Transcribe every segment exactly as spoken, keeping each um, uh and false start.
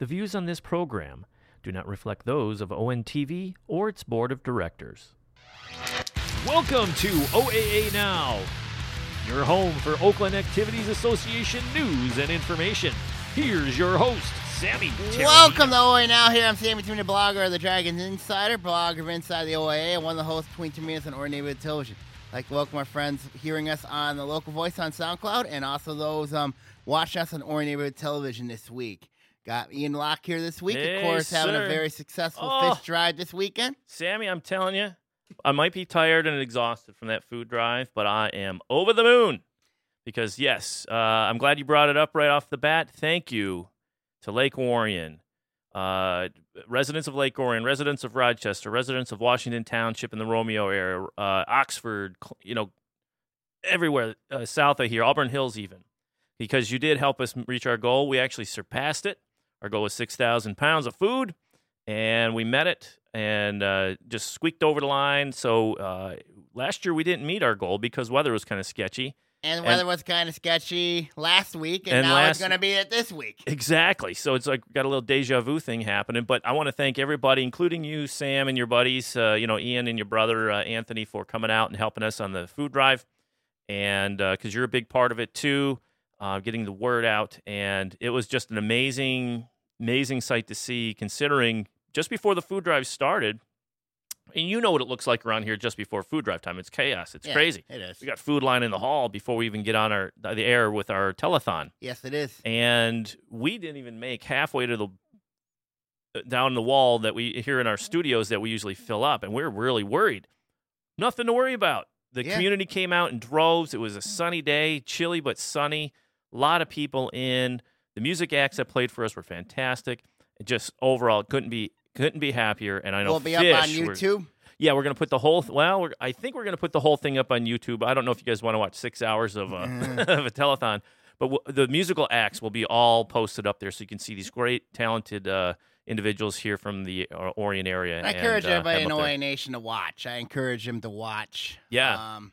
The views on this program do not reflect those of O N T V or its board of directors. Welcome to O A A Now, your home for Oakland Activities Association news and information. Here's your host, Sammy Terry. Welcome to O A A Now. Here I'm Sammy Terry, blogger of the Dragons Insider, blogger of Inside the O A A, and one of the hosts between two minutes on Orange Neighborhood Television. I'd like to welcome our friends hearing us on the local voice on SoundCloud, and also those um, watching us on Orange Neighborhood Television this week. Got Ian Locke here this week, hey, of course, sir. Having a very successful oh. fish drive this weekend. Sammy, I'm telling you, I might be tired and exhausted from that food drive, but I am over the moon. Because, yes, uh, I'm glad you brought it up right off the bat. Thank you to Lake Orion, uh, residents of Lake Orion, residents of Rochester, residents of Washington Township in the Romeo area, uh, Oxford, you know, everywhere uh, south of here, Auburn Hills even. Because you did help us reach our goal. We actually surpassed it. Our goal was six thousand pounds of food, and we met it. And uh, just squeaked over the line. So uh, last year we didn't meet our goal because weather was kind of sketchy. And weather and, was kind of sketchy last week, and, and now last, it's going to be it this week. Exactly. So it's like got a little deja vu thing happening. But I want to thank everybody, including you, Sam, and your buddies, uh, you know, Ian and your brother, uh, Anthony, for coming out and helping us on the food drive. And because uh, you're a big part of it, too, uh, getting the word out. And it was just an amazing, amazing sight to see, considering just before the food drive started, and you know what it looks like around here just before food drive time. It's chaos. It's yeah, crazy. It is. We got food line in the hall before we even get on our the air with our telethon. Yes, it is. And we didn't even make halfway to the down the wall that we here in our studios that we usually fill up, and we we're really worried. Nothing to worry about. The yeah. community came out in droves. It was a sunny day, chilly but sunny. A lot of people in. The music acts that played for us were fantastic. Just overall, couldn't be. Couldn't be happier, and I know we'll be fish, up on YouTube. Yeah, we're gonna put the whole. Th- well, we're, I think we're gonna put the whole thing up on YouTube. I don't know if you guys want to watch six hours of a, of a telethon, but w- the musical acts will be all posted up there, so you can see these great, talented uh, individuals here from the uh, Orion area. And I encourage and, uh, everybody in O A Nation to watch. I encourage them to watch. Yeah, um,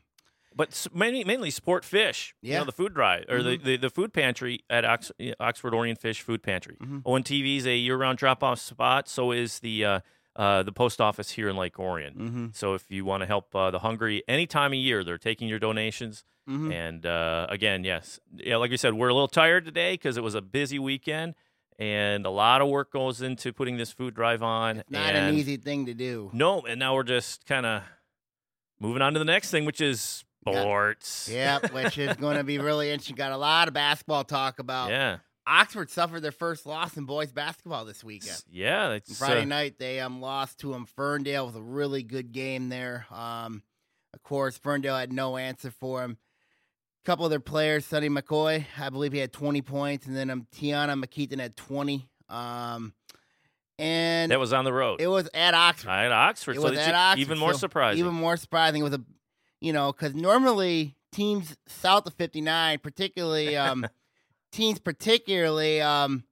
but mainly, mainly sport fish. Yeah, you know, the food drive or mm-hmm. the, the, the food pantry at Ox- Oxford Orion Fish Food Pantry. Mm-hmm. O N T V is a year-round drop-off spot. So is the uh, uh, the post office here in Lake Orion. Mm-hmm. So if you want to help uh, the hungry any time of year, they're taking your donations. Mm-hmm. And uh, again, yes, yeah, like we said, we're a little tired today because it was a busy weekend. And a lot of work goes into putting this food drive on. It's not and, an easy thing to do. No, and now we're just kind of moving on to the next thing, which is sports. Yep, yep. Which is going to be really interesting. Got a lot of basketball talk about. Yeah. Oxford suffered their first loss in boys basketball this weekend. Yeah. It's, Friday uh, night, they um lost to um, Ferndale. It was a really good game there. Um, Of course, Ferndale had no answer for him. A couple of their players, Sonny McCoy, I believe he had twenty points, and then um, Tiana McKeaton had twenty. Um, and that was on the road. It was at Oxford. At Oxford. It so was at Oxford. Even more so surprising. Even more surprising. It was a You know, because normally teams south of fifty-nine, particularly um, teams particularly um,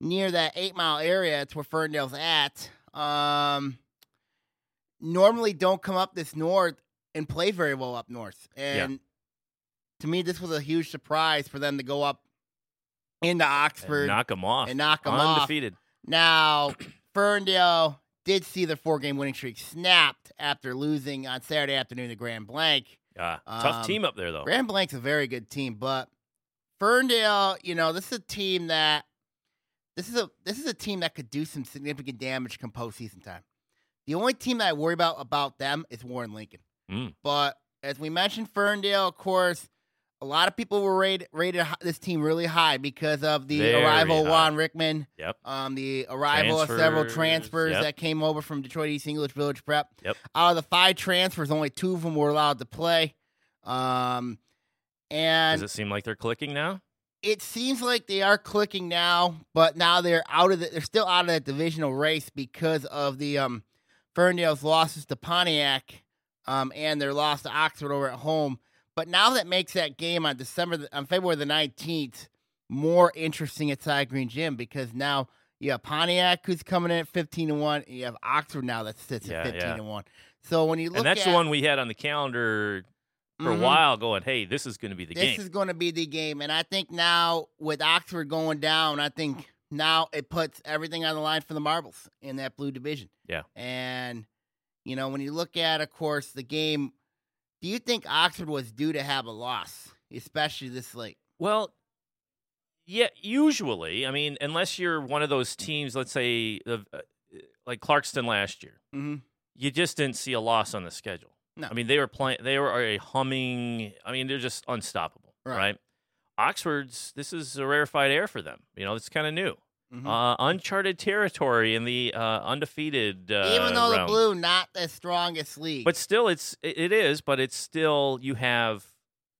near that eight-mile area, it's where Ferndale's at, um, normally don't come up this north and play very well up north. And yeah. to me, this was a huge surprise for them to go up into Oxford. And knock them off. And knock them off. Undefeated. Now, Ferndale did see their four-game winning streak snapped after losing on Saturday afternoon to Grand Blanc. Yeah, um, tough team up there, though. Grand Blanc's a very good team, but Ferndale, you know, this is a team that this is a this is a team that could do some significant damage come postseason time. The only team that I worry about about them is Warren Lincoln. Mm. But as we mentioned, Ferndale, of course, a lot of people were rated, rated this team really high because of the Very arrival of Juan Rickman, yep. um, the arrival transfers, of several transfers yep. that came over from Detroit East English Village Prep. Yep. Out of the five transfers, only two of them were allowed to play. Um, and does it seem like they're clicking now? It seems like they are clicking now, but now they're out of the, they're still out of that divisional race because of the um, Ferndale's losses to Pontiac um, and their loss to Oxford over at home. But now that makes that game on December the, on February the nineteenth more interesting at Side Green Gym because now you have Pontiac who's coming in at fifteen and one, and you have Oxford now that sits yeah, at fifteen yeah. and one. So when you look, and that's at, the one we had on the calendar for mm-hmm. a while, going, "Hey, this is going to be the this game. This is going to be the game." And I think now with Oxford going down, I think now it puts everything on the line for the marbles in that blue division. Yeah. And, you know, when you look at, of course, the game, do you think Oxford was due to have a loss, especially this late? Well, yeah, usually. I mean, unless you're one of those teams, let's say, uh, like Clarkston last year, mm-hmm. you just didn't see a loss on the schedule. No. I mean, they were playing, they were a humming, I mean, they're just unstoppable, right? right? Oxford's, this is a rarefied air for them. You know, it's kind of new. Mm-hmm. Uh, uncharted territory in the uh, undefeated uh, Even though round. The blue, not the strongest league. But still, it's it is, but it's still, you have,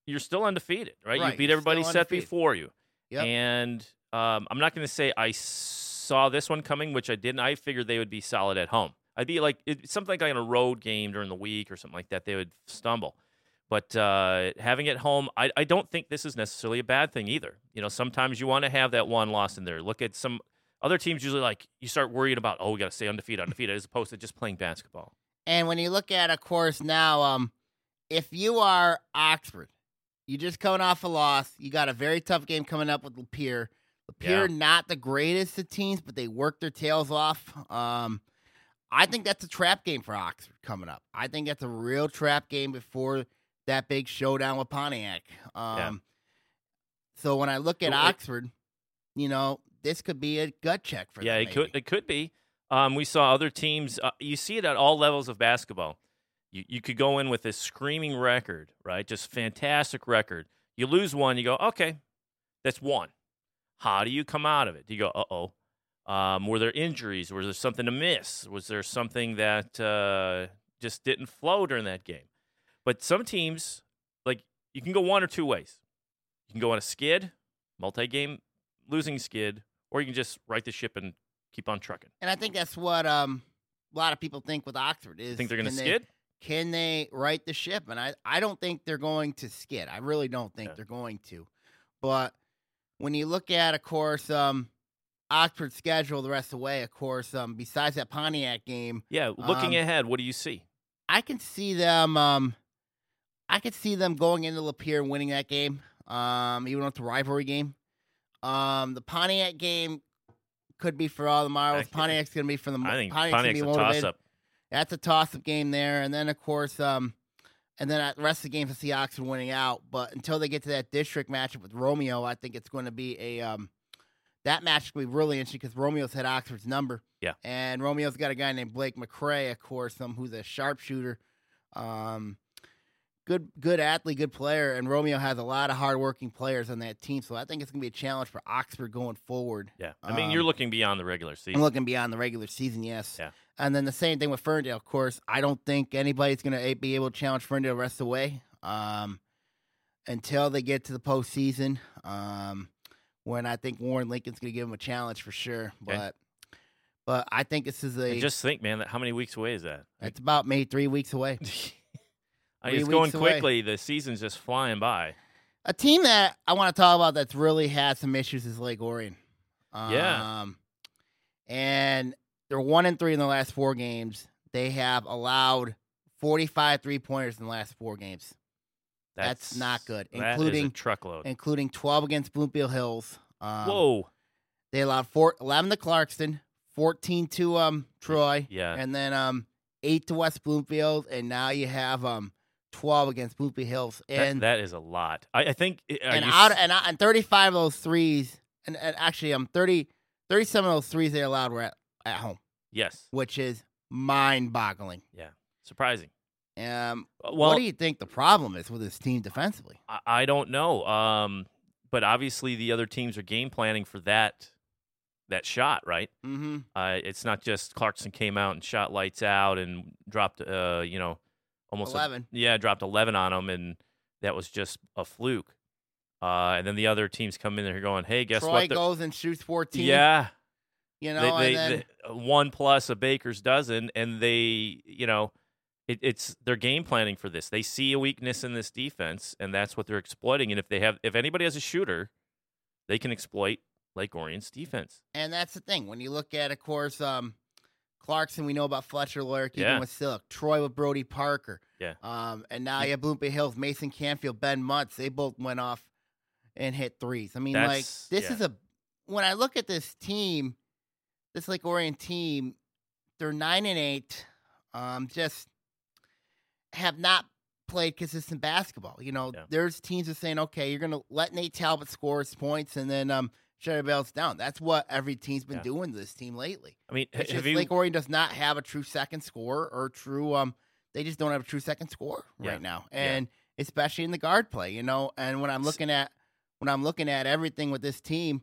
you're still undefeated, right? right. You beat everybody set before you. Yep. And um, I'm not going to say I saw this one coming, which I didn't. I figured they would be solid at home. I'd be like, it's something like in a road game during the week or something like that, they would stumble. But uh, having it home, I, I don't think this is necessarily a bad thing either. You know, sometimes you want to have that one loss in there. Look at some other teams usually like you start worrying about, oh, we got to stay undefeated, undefeated, as opposed to just playing basketball. And when you look at, of course, now, um, if you are Oxford, you just coming off a loss, you got a very tough game coming up with Lapeer. Lapeer, yeah. not the greatest of teams, but they worked their tails off. Um, I think that's a trap game for Oxford coming up. I think that's a real trap game before that big showdown with Pontiac. Um, yeah. So when I look at well, Oxford, you know, this could be a gut check for yeah, them. Yeah, it could, it could be. Um, we saw other teams. Uh, you see it at all levels of basketball. You, you could go in with this screaming record, right? Just fantastic record. You lose one, you go, okay, that's one. How do you come out of it? Do you go, uh-oh. Um, were there injuries? Was there something to miss? Was there something that uh, just didn't flow during that game? But some teams, like, you can go one or two ways. You can go on a skid, multi-game losing skid, or you can just right the ship and keep on trucking. And I think that's what um, a lot of people think with Oxford is. Think they're going to skid? They, can they right the ship? And I, I don't think they're going to skid. I really don't think yeah. they're going to. But when you look at, of course, um, Oxford's schedule the rest of the way, of course, um, besides that Pontiac game. Yeah, looking um, ahead, what do you see? I can see them um, – I could see them going into Lapeer and winning that game, um, even though it's a rivalry game. Um, the Pontiac game could be for all the marbles. Pontiac's going to be for the marbles. I think Pontiac's, Pontiac's a toss-up. That's a toss-up game there. And then, of course, um, and then the rest of the games I see Oxford winning out. But until they get to that district matchup with Romeo, I think it's going to be a um, – that match will be really interesting because Romeo's had Oxford's number. Yeah. And Romeo's got a guy named Blake McCray, of course, um, who's a sharpshooter. Um Good good athlete, good player, and Romeo has a lot of hardworking players on that team, so I think it's going to be a challenge for Oxford going forward. Yeah, I mean, um, you're looking beyond the regular season. I'm looking beyond the regular season, yes. Yeah. And then the same thing with Ferndale, of course. I don't think anybody's going to be able to challenge Ferndale the rest of the way um, until they get to the postseason, um, when I think Warren Lincoln's going to give them a challenge for sure. Okay. But but I think this is a – just think, man, that how many weeks away is that? It's about maybe three weeks away. I mean, it's going quickly. Away. The season's just flying by. A team that I want to talk about that's really had some issues is Lake Orion. Um, yeah. And they're one and three in the last four games. They have allowed forty-five three-pointers in the last four games. That's, that's not good. Including, that is a truckload. Including twelve against Bloomfield Hills. Um, Whoa. They allowed four, eleven to Clarkston, fourteen to um, Troy, yeah. and then um, eight to West Bloomfield, and now you have um. twelve against Bloomfield Hills, and that, that is a lot. I, I think, and you... out and, and thirty-five of those threes, and, and actually, um, thirty, thirty-seven of those threes they allowed were at, at home. Yes, which is mind-boggling. Yeah, surprising. Um, well, what do you think the problem is with this team defensively? I, I don't know. Um, but obviously the other teams are game planning for that that shot, right? Mm-hmm. Uh, it's not just Clarkson came out and shot lights out and dropped, uh, you know. Almost eleven. A, yeah, dropped eleven on them, and that was just a fluke. Uh, and then the other teams come in there going, hey, guess Troy what? Troy goes and shoots fourteen. Yeah. You know, they, and they, then... they, one plus a baker's dozen, and they, you know, it, it's they're game planning for this. They see a weakness in this defense, and that's what they're exploiting. And if they have, if anybody has a shooter, they can exploit Lake Orion's defense. And that's the thing. When you look at, of course, um, Clarkson, we know about Fletcher Loyer, Keegan yeah. Wasilk, Troy with Brody Parker. Yeah. Um, and now you have Bloomfield Hills, Mason Canfield, Ben Mutz. They both went off and hit threes. I mean, that's, like, this yeah. is a – when I look at this team, this Lake Orion team, they're nine and eight. Um, just have not played consistent basketball. You know, yeah. There's teams that are saying, okay, you're going to let Nate Talbot score his points and then um, shut your bells down. That's what every team's been yeah. doing to this team lately. I mean, it's just you... Lake Orion does not have a true second scorer or true. Um, they just don't have a true second scorer yeah. right now, and yeah. especially in the guard play. You know, and when I'm looking at when I'm looking at everything with this team.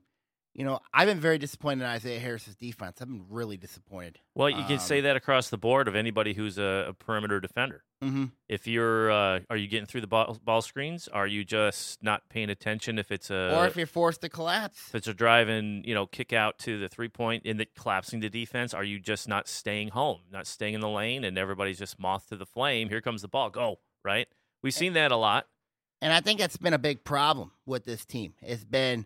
You know, I've been very disappointed in Isaiah Harris's defense. I've been really disappointed. Well, you can um, say that across the board of anybody who's a, a perimeter defender. Mm-hmm. If you're, uh, are you getting through the ball, ball screens? Are you just not paying attention if it's a... Or if you're forced to collapse. If it's a drive and, you know, kick out to the three-point and the, collapsing the defense, are you just not staying home, not staying in the lane, and everybody's just moth to the flame? Here comes the ball. Go, right? We've seen that a lot. And I think that's been a big problem with this team. It's been...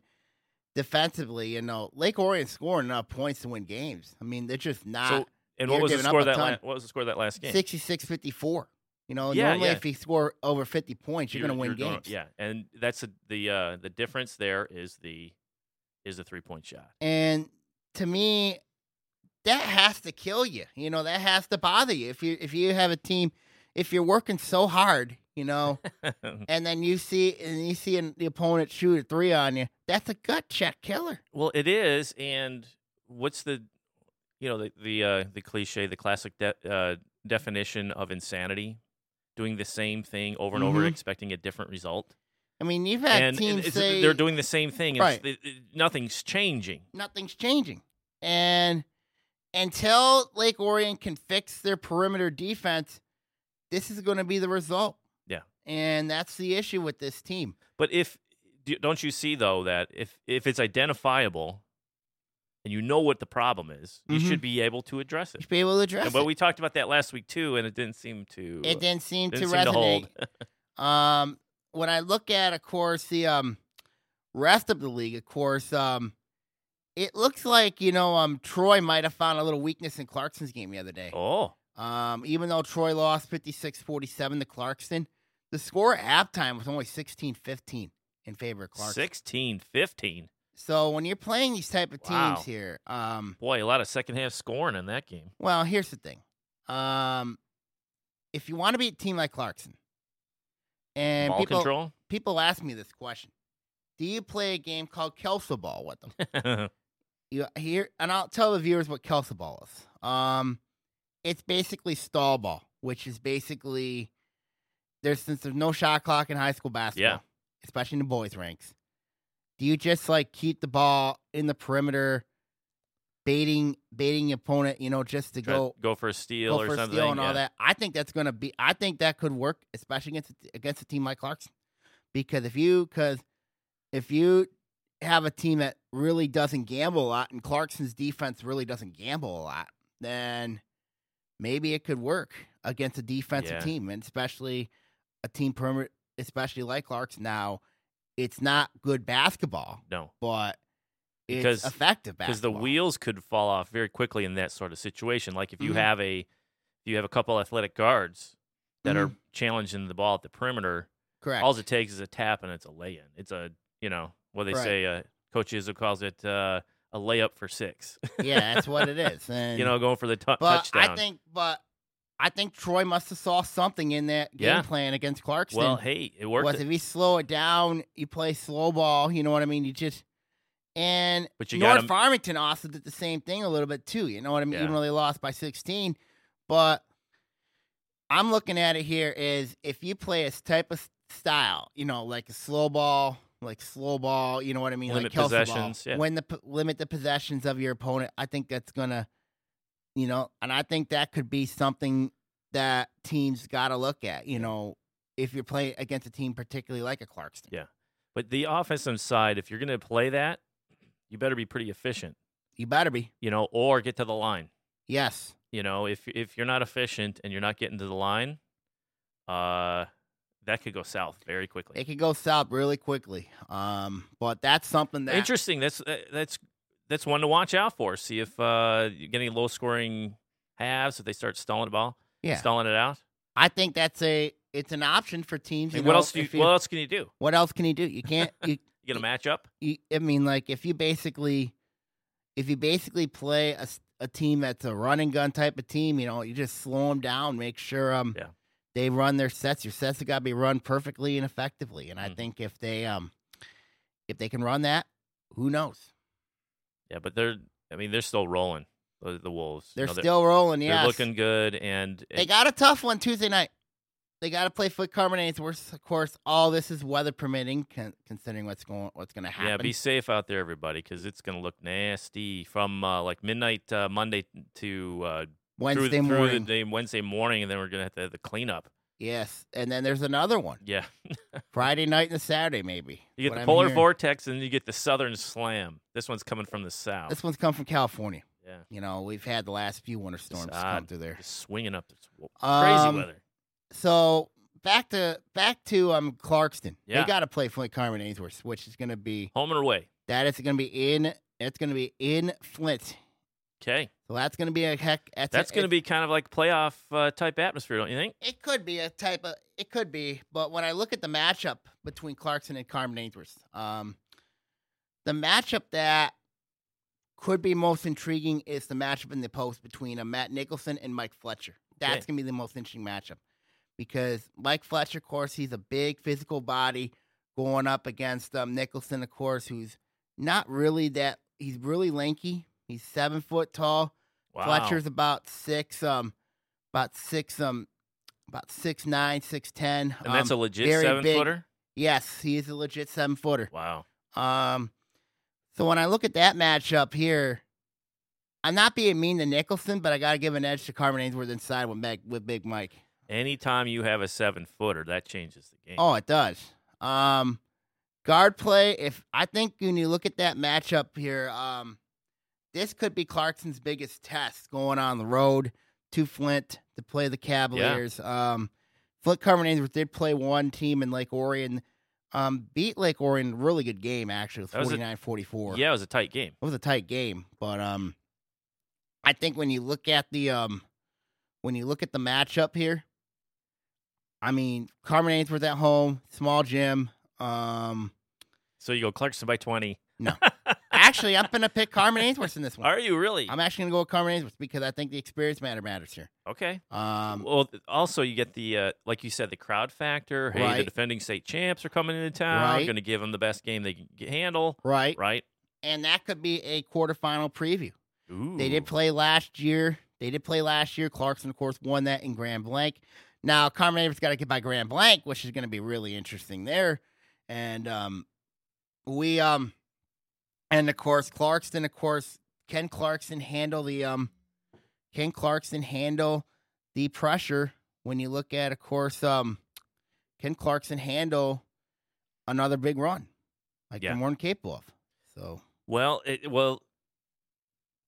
Defensively, you know, Lake Orion scoring enough points to win games. I mean, they're just not. So, and what was the score that last, what was the score that last game? sixty-six fifty-four. You know, yeah, normally yeah. if you score over fifty points, you're, you're going to win games. Doing, yeah, and that's a, the uh, the difference. There is the is the three point shot. And to me, that has to kill you. You know, that has to bother you. If you if you have a team, if you're working so hard. You know, and then you see and you see an, the opponent shoot a three on you. That's a gut check killer. Well, it is. And what's the, you know, the the uh, the cliche, the classic de- uh, definition of insanity? Doing the same thing over and mm-hmm. over, expecting a different result. I mean, you've had and teams it's, say they're doing the same thing. Right. It's, it, it, nothing's changing. Nothing's changing. And until Lake Orion can fix their perimeter defense, this is going to be the result. And that's the issue with this team. But if don't you see though that if, if it's identifiable and you know what the problem is, mm-hmm. you should be able to address it. You should be able to address and, it. But we talked about that last week too, and it didn't seem to. It didn't seem uh, didn't to seem resonate. To um, when I look at, of course, the um, rest of the league, of course, um, it looks like you know um, Troy might have found a little weakness in Clarkston's game the other day. Oh, um, even though Troy lost fifty-six forty-seven to Clarkston. The score at halftime was only sixteen fifteen in favor of Clark. sixteen fifteen? So when you're playing these type of teams wow. here... Um, Boy, a lot of second-half scoring in that game. Well, here's the thing. Um, if you want to beat a team like Clarkson, and ball people, control? People ask me this question. Do you play a game called Kelso ball with them? you here, and I'll tell the viewers what Kelso ball is. Um, it's basically stall ball, which is basically... There's since there's no shot clock in high school basketball, yeah. especially in the boys' ranks, do you just like keep the ball in the perimeter, baiting baiting your opponent, you know, just to Try go to go for a steal go or for something a steal and yeah. all that? I think that's gonna be. I think that could work, especially against against a team like Clarkson, because if you because if you have a team that really doesn't gamble a lot, and Clarkson's defense really doesn't gamble a lot, then maybe it could work against a defensive yeah. team, and especially. A team perimeter, especially like Clark's now, it's not good basketball. No. But it's because, effective basketball. Because the wheels could fall off very quickly in that sort of situation. Like if you mm-hmm. have a if you have a couple athletic guards that mm-hmm. are challenging the ball at the perimeter, correct. All it takes is a tap and it's a lay in. It's a you know, what they right. say uh Coach Izzo calls it uh, a layup for six. Yeah, that's what it is. And, you know, going for the t- but touchdown. I think but I think Troy must have saw something in that game yeah. plan against Clarkston. Well, hey, it worked. Was if you slow it down, you play slow ball. You know what I mean? You just and but you North gotta... Farmington also did the same thing a little bit too. You know what I mean? Yeah. Even though they lost by sixteen, but I'm looking at it here is if you play a type of style, you know, like a slow ball, like slow ball. You know what I mean? Limit like Kelsey possessions. Ball, yeah. When the limit the possessions of your opponent, I think that's gonna. You know, and I think that could be something that teams got to look at, you know, if you're playing against a team particularly like a Clarkston. Yeah. But the offensive side, if you're going to play that, you better be pretty efficient. You better be. You know, or get to the line. Yes. You know, if if you're not efficient and you're not getting to the line, uh, that could go south very quickly. It could go south really quickly. Um, but that's something that... Interesting. That's uh, that's... That's one to watch out for. See if uh, you get any low-scoring halves, if they start stalling the ball, yeah. stalling it out. I think that's a it's an option for teams. I mean, what know, else do you, you, What else can you do? What else can you do? You can't. you, You get a matchup? I mean, like, if you basically if you basically play a, a team that's a run and gun type of team, you know, you just slow them down, make sure um yeah. they run their sets. Your sets have got to be run perfectly and effectively. And mm-hmm. I think if they um if they can run that, who knows? Yeah, but they're I mean, they're still rolling. The, the Wolves. They're, you know, they're still rolling, yeah. They're looking good, and it, they got a tough one Tuesday night. They got to play Foot Carmen Ainsworth. Of course, all this is weather permitting, con- considering what's going, what's going to happen. Yeah, be safe out there, everybody, because it's going to look nasty from uh, like midnight uh, Monday to uh, Wednesday through, morning. Through the day, Wednesday morning, and then we're going to have to have the cleanup. Yes, and then there's another one. Yeah, Friday night and Saturday maybe. You get the I'm polar hearing. vortex, and then you get the southern slam. This one's coming from the south. This one's coming from California. Yeah, you know, we've had the last few winter storms odd, come through there, just swinging up. This crazy um, weather. So back to back to um Clarkston. Yeah. They got to play Flint Carmen Ainsworth, which is going to be home and away. That is going to be in. It's going to be in Flint. Okay. So that's going to be a heck. That's, that's going to be kind of like playoff uh, type atmosphere, don't you think? It could be a type of. It could be, but when I look at the matchup between Clarkston and Carmen Ainsworth, um, the matchup that could be most intriguing is the matchup in the post between uh, Matt Nicholson and Mike Fletcher. That's okay. Going to be the most interesting matchup. Because Mike Fletcher, of course, he's a big physical body going up against um, Nicholson, of course, who's not really that. He's really lanky. He's seven foot tall. Wow. Fletcher's about six, um, about six, um, about six nine, six ten. And um, that's a legit seven big. footer. Yes, he is a legit seven footer. Wow. Um, so when I look at that matchup here, I'm not being mean to Nicholson, but I got to give an edge to Carmen Ainsworth inside with Meg, with Big Mike. Anytime you have a seven-footer, that changes the game. Oh, it does. Um, guard play, if I think when you look at that matchup here, um, this could be Clarkson's biggest test going on the road to Flint to play the Cavaliers. Yeah. Um, Flint Carmen Ainsworth did play one team in Lake Orion, um, beat Lake Orion, really good game, actually, it was forty-nine forty-four. Yeah, it was a tight game. It was a tight game, but um, I think when you look at the um, when you look at the matchup here, I mean, Carmen Ainsworth at home, small gym. Um, so you go Clarkston by twenty. No. Actually, I'm going to pick Carmen Ainsworth in this one. Are you really? I'm actually going to go with Carmen Ainsworth because I think the experience matter matters here. Okay. Um, well, also you get the, uh, like you said, the crowd factor. Hey, right. The defending state champs are coming into town. Right. Going to give them the best game they can handle. Right. Right. And that could be a quarterfinal preview. Ooh. They did play last year. They did play last year. Clarkston, of course, won that in Grand Blanc. Now, Carmen Ainsworth's got to get by Grand Blanc, which is going to be really interesting there. And um, we, um, and of course, Clarkston, of course, can Clarkston handle the, um, can Clarkston handle the pressure when you look at, of course, um, can Clarkston handle another big run like yeah. they're more than capable of? So, well, it, well,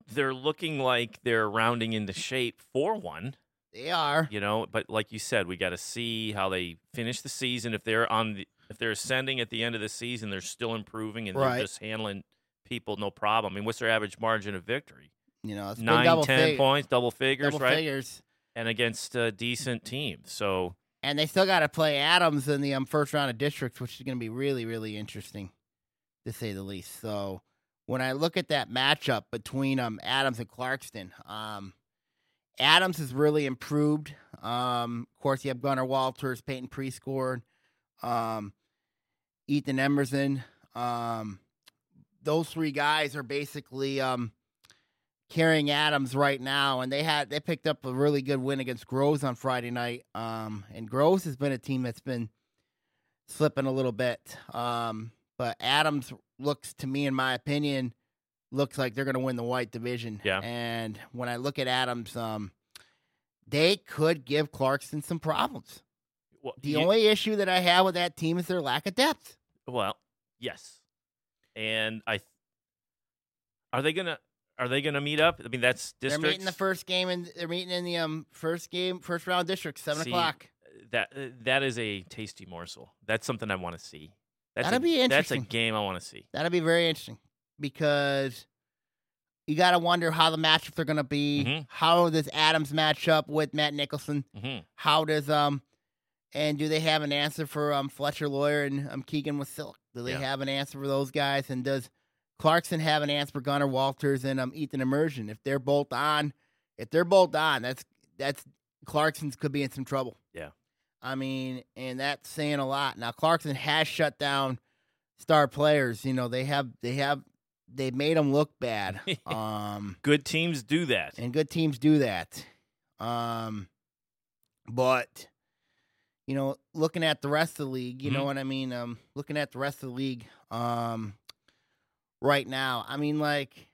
they're looking like they're rounding into shape for one. They are, you know, but like you said, we got to see how they finish the season. If they're on, the, if they're ascending at the end of the season, they're still improving and right. they're just handling people no problem. I mean, what's their average margin of victory? You know, it's nine, double ten fig- points, double figures, double right? Figures. And against a decent team. So, and they still got to play Adams in the um, first round of districts, which is going to be really, really interesting, to say the least. So, when I look at that matchup between um Adams and Clarkston, um. Adams has really improved. Um, of course, you have Gunnar Walters, Peyton Prescore, um, Ethan Emerson. Um, those three guys are basically um, carrying Adams right now, and they had they picked up a really good win against Groves on Friday night. Um, and Groves has been a team that's been slipping a little bit, um, but Adams looks to me, in my opinion. Looks like they're going to win the white division. Yeah. And when I look at Adams, um, they could give Clarkston some problems. Well, the you, only issue that I have with that team is their lack of depth. Well, yes. And I are they gonna are they gonna meet up? I mean, that's districts. They're meeting the first game, and they're meeting in the um first game, first round district, seven See, o'clock. That that is a tasty morsel. That's something I want to see. That's That'll a, be interesting. That's a game I want to see. That'll be very interesting. Because you got to wonder how the matchups are going to be. Mm-hmm. How does Adams match up with Matt Nicholson? Mm-hmm. How does um And do they have an answer for um, Fletcher Loyer and um, Keegan Wasilk? Do they yeah. have an answer for those guys? And does Clarkston have an answer for Gunnar Walters and um, Ethan Immersion? If they're both on, if they're both on, that's that's Clarkson's could be in some trouble. Yeah. I mean, and that's saying a lot. Now, Clarkston has shut down star players. You know, they have they have they made them look bad. Um, good teams do that, and good teams do that. Um, but you know, looking at the rest of the league, you mm-hmm. know what I mean. Um, looking at the rest of the league, um, right now, I mean, like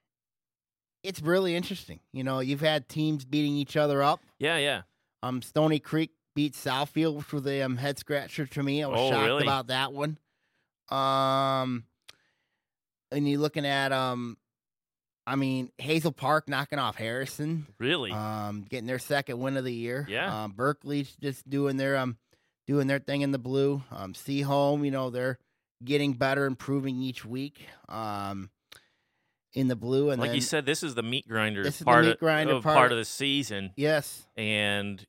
it's really interesting. You know, you've had teams beating each other up. Yeah, yeah. Um, Stony Creek beat Southfield, which was a um, head scratcher to me. I was oh, shocked really? about that one. Um, and you're looking at, um, I mean, Hazel Park knocking off Harrison. Really? Um, getting their second win of the year. Yeah. Um, Berkeley's just doing their um, doing their thing in the blue. Um, Seaholm, you know, they're getting better, improving each week. Um, in the blue, and like then, you said, this is the meat grinder, this is part, the meat grinder of, part. part of the season. Yes, and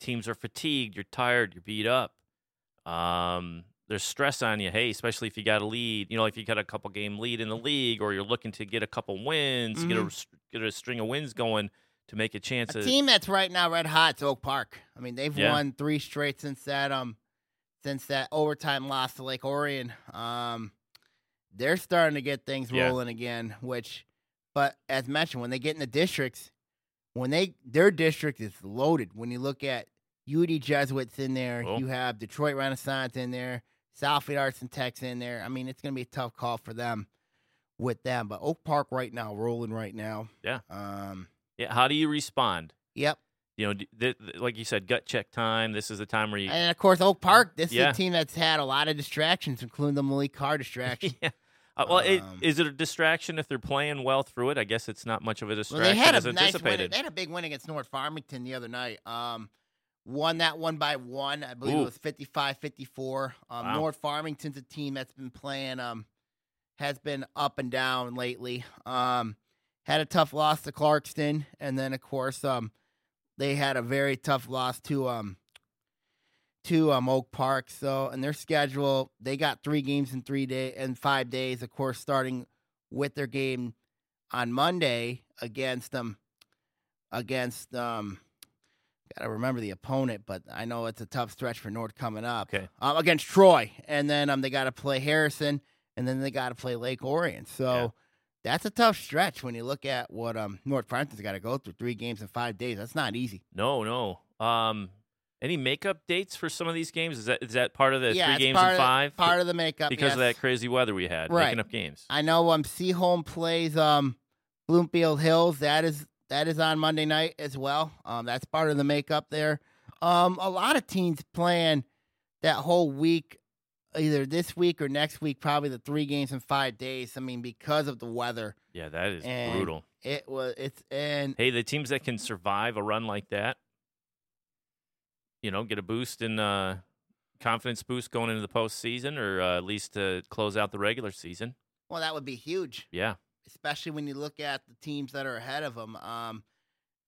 teams are fatigued. You're tired. You're beat up. Um, there's stress on you. Hey, especially if you got a lead. You know, if you got a couple game lead in the league, or you're looking to get a couple wins, mm-hmm. get a get a string of wins going to make a chance. A of, team that's right now red hot is Oak Park. I mean, they've yeah. won three straight since that um since that overtime loss to Lake Orion. Um. They're starting to get things rolling yeah. again, which, but as mentioned, when they get in the districts, when they, their district is loaded. When you look at U D Jesuits in there, cool. you have Detroit Renaissance in there, Southfield Arts and Tech's in there. I mean, it's going to be a tough call for them with them, but Oak Park right now, rolling right now. Yeah. Um, yeah. How do you respond? Yep. You know, th- th- like you said, gut check time. This is the time where you. And of course, Oak Park, this yeah. is a team that's had a lot of distractions, including the Malik Carr distraction. yeah. Uh, well, um, it, is it a distraction if they're playing well through it? I guess it's not much of a distraction well, they had a as nice anticipated. Win. They had a big win against North Farmington the other night. Um, won that one by one. I believe Ooh. it was fifty-five fifty-four. Um, wow. North Farmington's a team that's been playing, um, has been up and down lately. Um, had a tough loss to Clarkston. And then, of course, um, they had a very tough loss to um, to um, Oak Park. So, and their schedule, they got three games in three day and five days. Of course, starting with their game on Monday against um against um, gotta remember the opponent, but I know it's a tough stretch for North coming up. Okay, um, against Troy, and then um they got to play Harrison, and then they got to play Lake Orion. So. Yeah. That's a tough stretch when you look at what um, North Farmington's got to go through, three games in five days. That's not easy. No, no. Um, any makeup dates for some of these games? Is that is that part of the yeah, three games in five? Yeah, part of the makeup, Because yes. of that crazy weather we had, right. making up games. I know um, Seaholm plays um, Bloomfield Hills. That is that is on Monday night as well. Um, that's part of the makeup there. Um, a lot of teams playing that whole week. Either this week or next week, probably the three games in five days. I mean, because of the weather. Yeah, that is and brutal. It was. It's and hey, the teams that can survive a run like that, you know, get a boost in uh, confidence boost going into the postseason, or uh, at least to close out the regular season. Well, that would be huge. Yeah, especially when you look at the teams that are ahead of them. Um,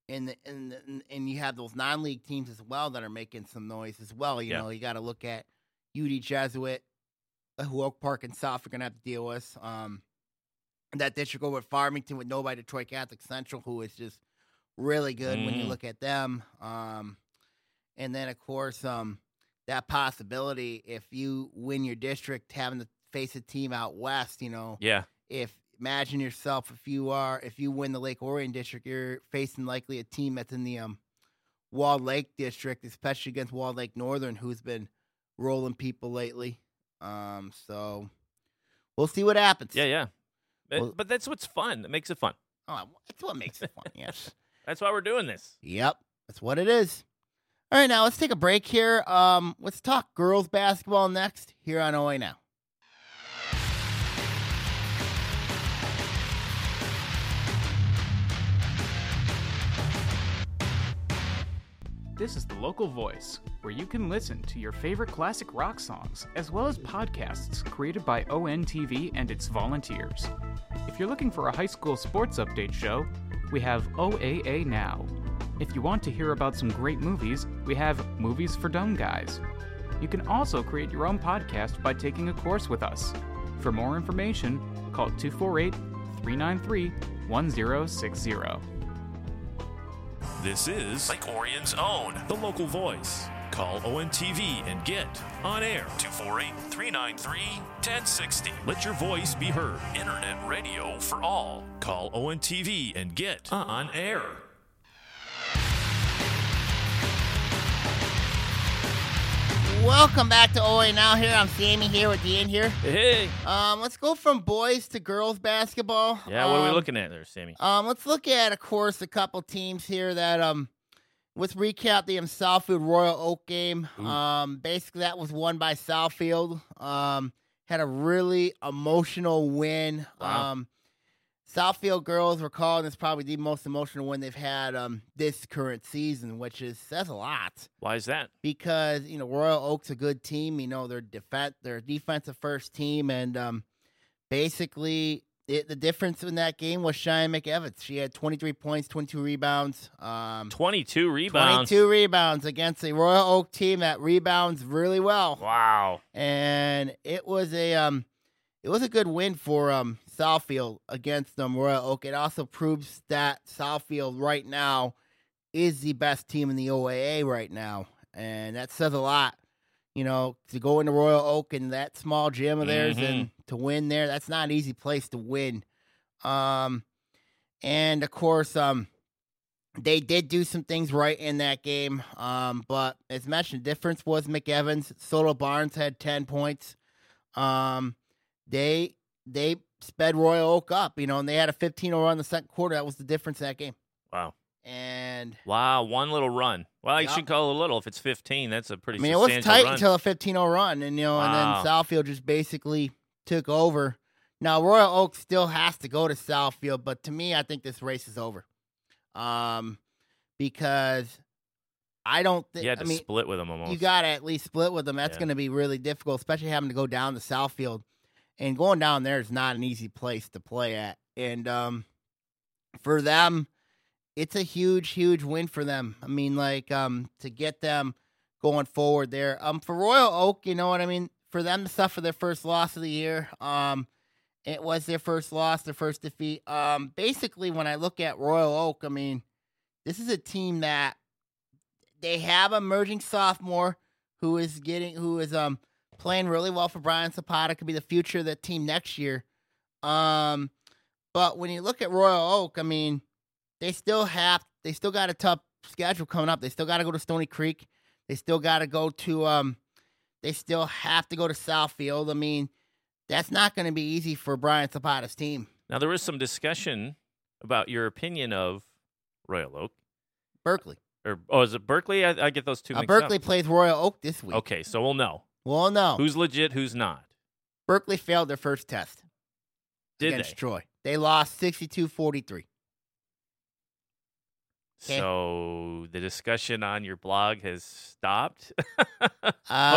and and and you have those non-league teams as well that are making some noise as well. You yeah. know, you got to look at. U D Jesuit, who Oak Park and South are going to have to deal with. Um, that district over at Farmington with nobody, Detroit Catholic Central, who is just really good mm. when you look at them. Um, and then, of course, um, that possibility, if you win your district, having to face a team out west, you know. Yeah. If imagine yourself, if you are, if you win the Lake Orion district, you're facing likely a team that's in the um, Walled Lake district, especially against Walled Lake Northern, who's been rolling people lately. Um, so we'll see what happens. Yeah, yeah. Well, but that's what's fun. That makes it fun. Oh, that's what makes it fun, yes. That's why we're doing this. Yep, that's what it is. All right, now let's take a break here. Um, let's talk girls basketball next here on O A Now. This is The Local Voice, where you can listen to your favorite classic rock songs, as well as podcasts created by O N T V and its volunteers. If you're looking for a high school sports update show, we have O A A Now. If you want to hear about some great movies, we have Movies for Dumb Guys. You can also create your own podcast by taking a course with us. For more information, call two four eight, three nine three, one zero six zero. This is Lake Orion's own, the local voice. Call O N T V and get on air. two four eight, three nine three, one zero six zero. Let your voice be heard. Internet radio for all. Call O N T V and get on air. Welcome back to O A Now here. I'm Sammy here with Dean here. Hey. Um, let's go from boys to girls basketball. Yeah, what um, are we looking at there, Sammy? Um, let's look at, of course, a couple teams here that, um, let's recap the um, Southfield Royal Oak game. Ooh. Um, basically, that was won by Southfield. Um, had a really emotional win. Wow. Um, Southfield girls were calling this probably the most emotional win they've had um, this current season, which is says a lot. Why is that? Because, you know, Royal Oak's a good team. You know, they're defense, they're defensive first team, and um, basically it, the difference in that game was Cheyenne McEvans. She had twenty-three points, twenty-two rebounds. Um, twenty-two rebounds. twenty-two rebounds against a Royal Oak team that rebounds really well. Wow. And it was a um, it was a good win for um. Southfield against them, Royal Oak. It also proves that Southfield right now is the best team in the O A A right now, and that says a lot. You know, to go into Royal Oak in that small gym of theirs mm-hmm. and to win there, that's not an easy place to win. Um, and, of course, um, they did do some things right in that game, um, but as mentioned, the difference was McEvans. Soto Barnes had ten points. Um, they they – sped Royal Oak up, you know, and they had a fifteen-oh run in the second quarter. That was the difference in that game. Wow. And wow, one little run. Well, yeah. You should call it a little. If it's fifteen, that's a pretty substantial run. I mean, it was tight run. Until a fifteen-oh run, and, you know, wow. And then Southfield just basically took over. Now, Royal Oak still has to go to Southfield, but to me, I think this race is over. Um, because I don't think... You had to I mean, split with them almost. You got to at least split with them. That's yeah. going to be really difficult, especially having to go down to Southfield. And going down there is not an easy place to play at. And um, for them, it's a huge, huge win for them. I mean, like, um, to get them going forward there. Um, for Royal Oak, you know what I mean? For them to suffer their first loss of the year, um, it was their first loss, their first defeat. Um, basically, when I look at Royal Oak, I mean, this is a team that they have an emerging sophomore who is getting, who is, um, playing really well for Brian Zapata, could be the future of that team next year. Um, but when you look at Royal Oak, I mean, they still have, they still got a tough schedule coming up. They still got to go to Stony Creek. They still got to go to, um, they still have to go to Southfield. I mean, that's not going to be easy for Brian Zapata's team. Now, there was some discussion about your opinion of Royal Oak. Berkeley. Or, oh, is it Berkeley? I, I get those two mixed uh, Berkeley up. Plays Royal Oak this week. Okay, so we'll know. Well, no. Who's legit, who's not? Berkeley failed their first test. Did against they? Troy. They lost sixty-two forty-three. Okay. So the discussion on your blog has stopped? uh,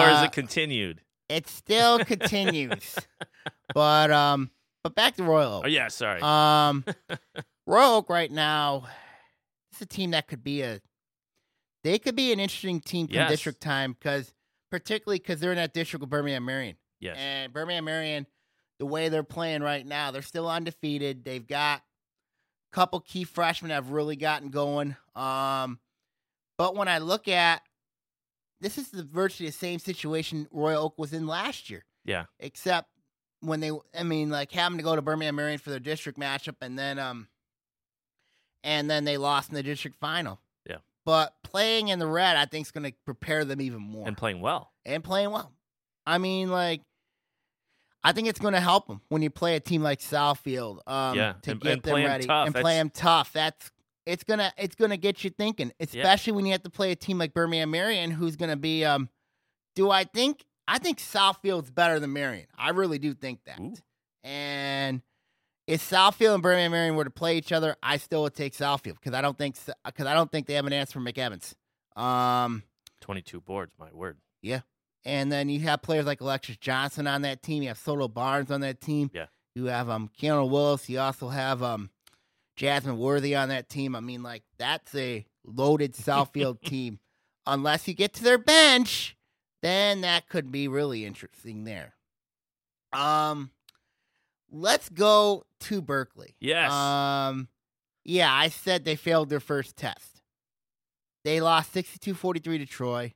or is it continued? It still continues. But um, but back to Royal Oak. Oh, yeah, sorry. Um, Royal Oak right now, it's a team that could be a – they could be an interesting team from yes. district time because – particularly because they're in that district with Birmingham Marion. Yes. And Birmingham Marion, the way they're playing right now, they're still undefeated. They've got a couple key freshmen that have really gotten going. Um, but when I look at, this is the virtually the same situation Royal Oak was in last year. Yeah. Except when they, I mean, like having to go to Birmingham Marion for their district matchup and then, um, and then they lost in the district final. But playing in the red, I think, is going to prepare them even more. And playing well. And playing well. I mean, like, I think it's going to help them when you play a team like Southfield. Um, yeah, to and, get and them play ready them tough. And That's... play them tough. That's it's gonna it's gonna get you thinking, especially yeah. when you have to play a team like Birmingham Marion, who's going to be. Um, do I think I think Southfield's better than Marion? I really do think that. Ooh. And. If Southfield and Birmingham Marion were to play each other, I still would take Southfield because I don't think because I don't think they have an answer for McEvans. Um, twenty-two boards, my word. Yeah, and then you have players like Alexis Johnson on that team. You have Soto Barnes on that team. Yeah, you have um Keanu Willis. You also have um Jasmine Worthy on that team. I mean, like that's a loaded Southfield team. Unless you get to their bench, then that could be really interesting there. Um, let's go to Berkeley. Yes. Um, yeah, I said they failed their first test. They lost sixty-two forty-three to Troy.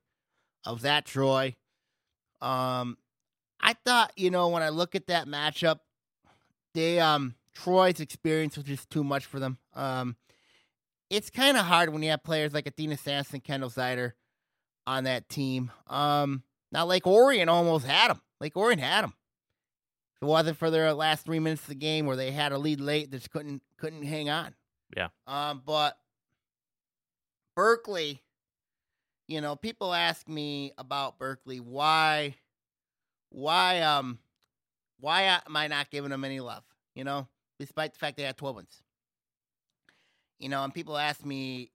Of that Troy. Um, I thought, you know, when I look at that matchup, they um Troy's experience was just too much for them. Um, it's kind of hard when you have players like Athena Sampson, Kendall Zider on that team. Um, now Lake Orion almost had them. Lake Orion had them. If it wasn't for their last three minutes of the game where they had a lead late, they just couldn't couldn't hang on. Yeah. Um, but Berkeley, you know, people ask me about Berkeley. Why, why, um, why am I not giving them any love? You know, despite the fact they had twelve wins. You know, and people ask me,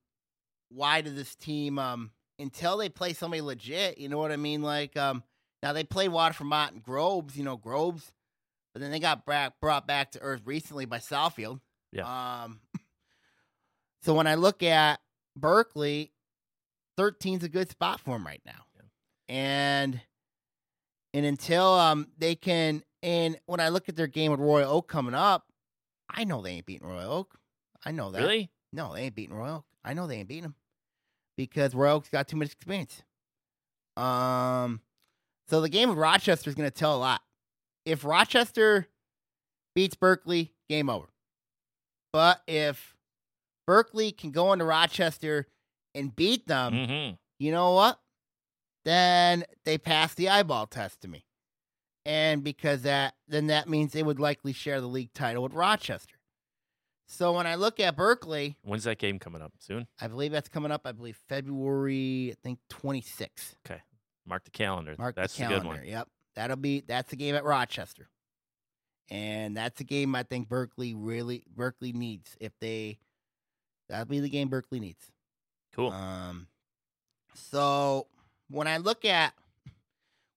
why did this team, um, until they play somebody legit, you know what I mean? Like, um, now they play Waterford and Groves, you know, Groves, but then they got bra- brought back to earth recently by Southfield. Yeah. Um, so when I look at Berkeley, thirteen's a good spot for them right now. Yeah. And, and until, um, they can, and when I look at their game with Royal Oak coming up, I know they ain't beating Royal Oak. I know that. Really? No, they ain't beating Royal Oak. I know they ain't beating them because Royal Oak's got too much experience. Um, so the game with Rochester is going to tell a lot. If Rochester beats Berkeley, game over. But if Berkeley can go into Rochester and beat them, mm-hmm. you know what? Then they pass the eyeball test to me. And because that, then that means they would likely share the league title with Rochester. So when I look at Berkeley, when's that game coming up? Soon? I believe that's coming up. I believe February, I think twenty-sixth. Okay. Mark the calendar. Mark that's the calendar. The good one. Yep. That'll be, that's the game at Rochester. And that's a game I think Berkeley really, Berkeley needs. If they, that'll be the game Berkeley needs. Cool. Um, so when I look at,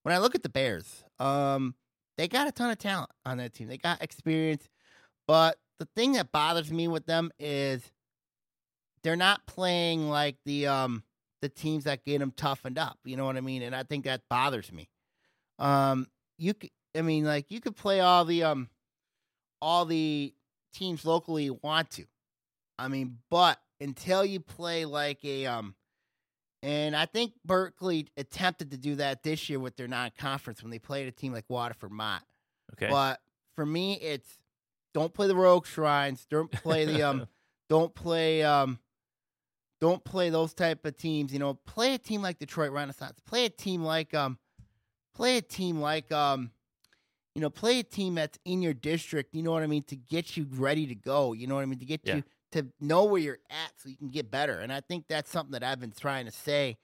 when I look at the Bears, um, they got a ton of talent on that team. They got experience, but the thing that bothers me with them is they're not playing like the, um, the teams that get them toughened up. You know what I mean? And I think that bothers me. Um, you could, I mean, like you could play all the, um, all the teams locally you want to, I mean, but until you play like a, um, and I think Berkeley attempted to do that this year with their non-conference when they played a team like Waterford-Mott. Okay. But for me, it's don't play the Rogue Shrines. Don't play the um. don't play um. Don't play those type of teams. You know, play a team like Detroit Renaissance. Play a team like um. Play a team like um. You know, play a team that's in your district. You know what I mean? To get you ready to go. You know what I mean? To get yeah. you. To know where you're at so you can get better. And I think that's something that I've been trying to say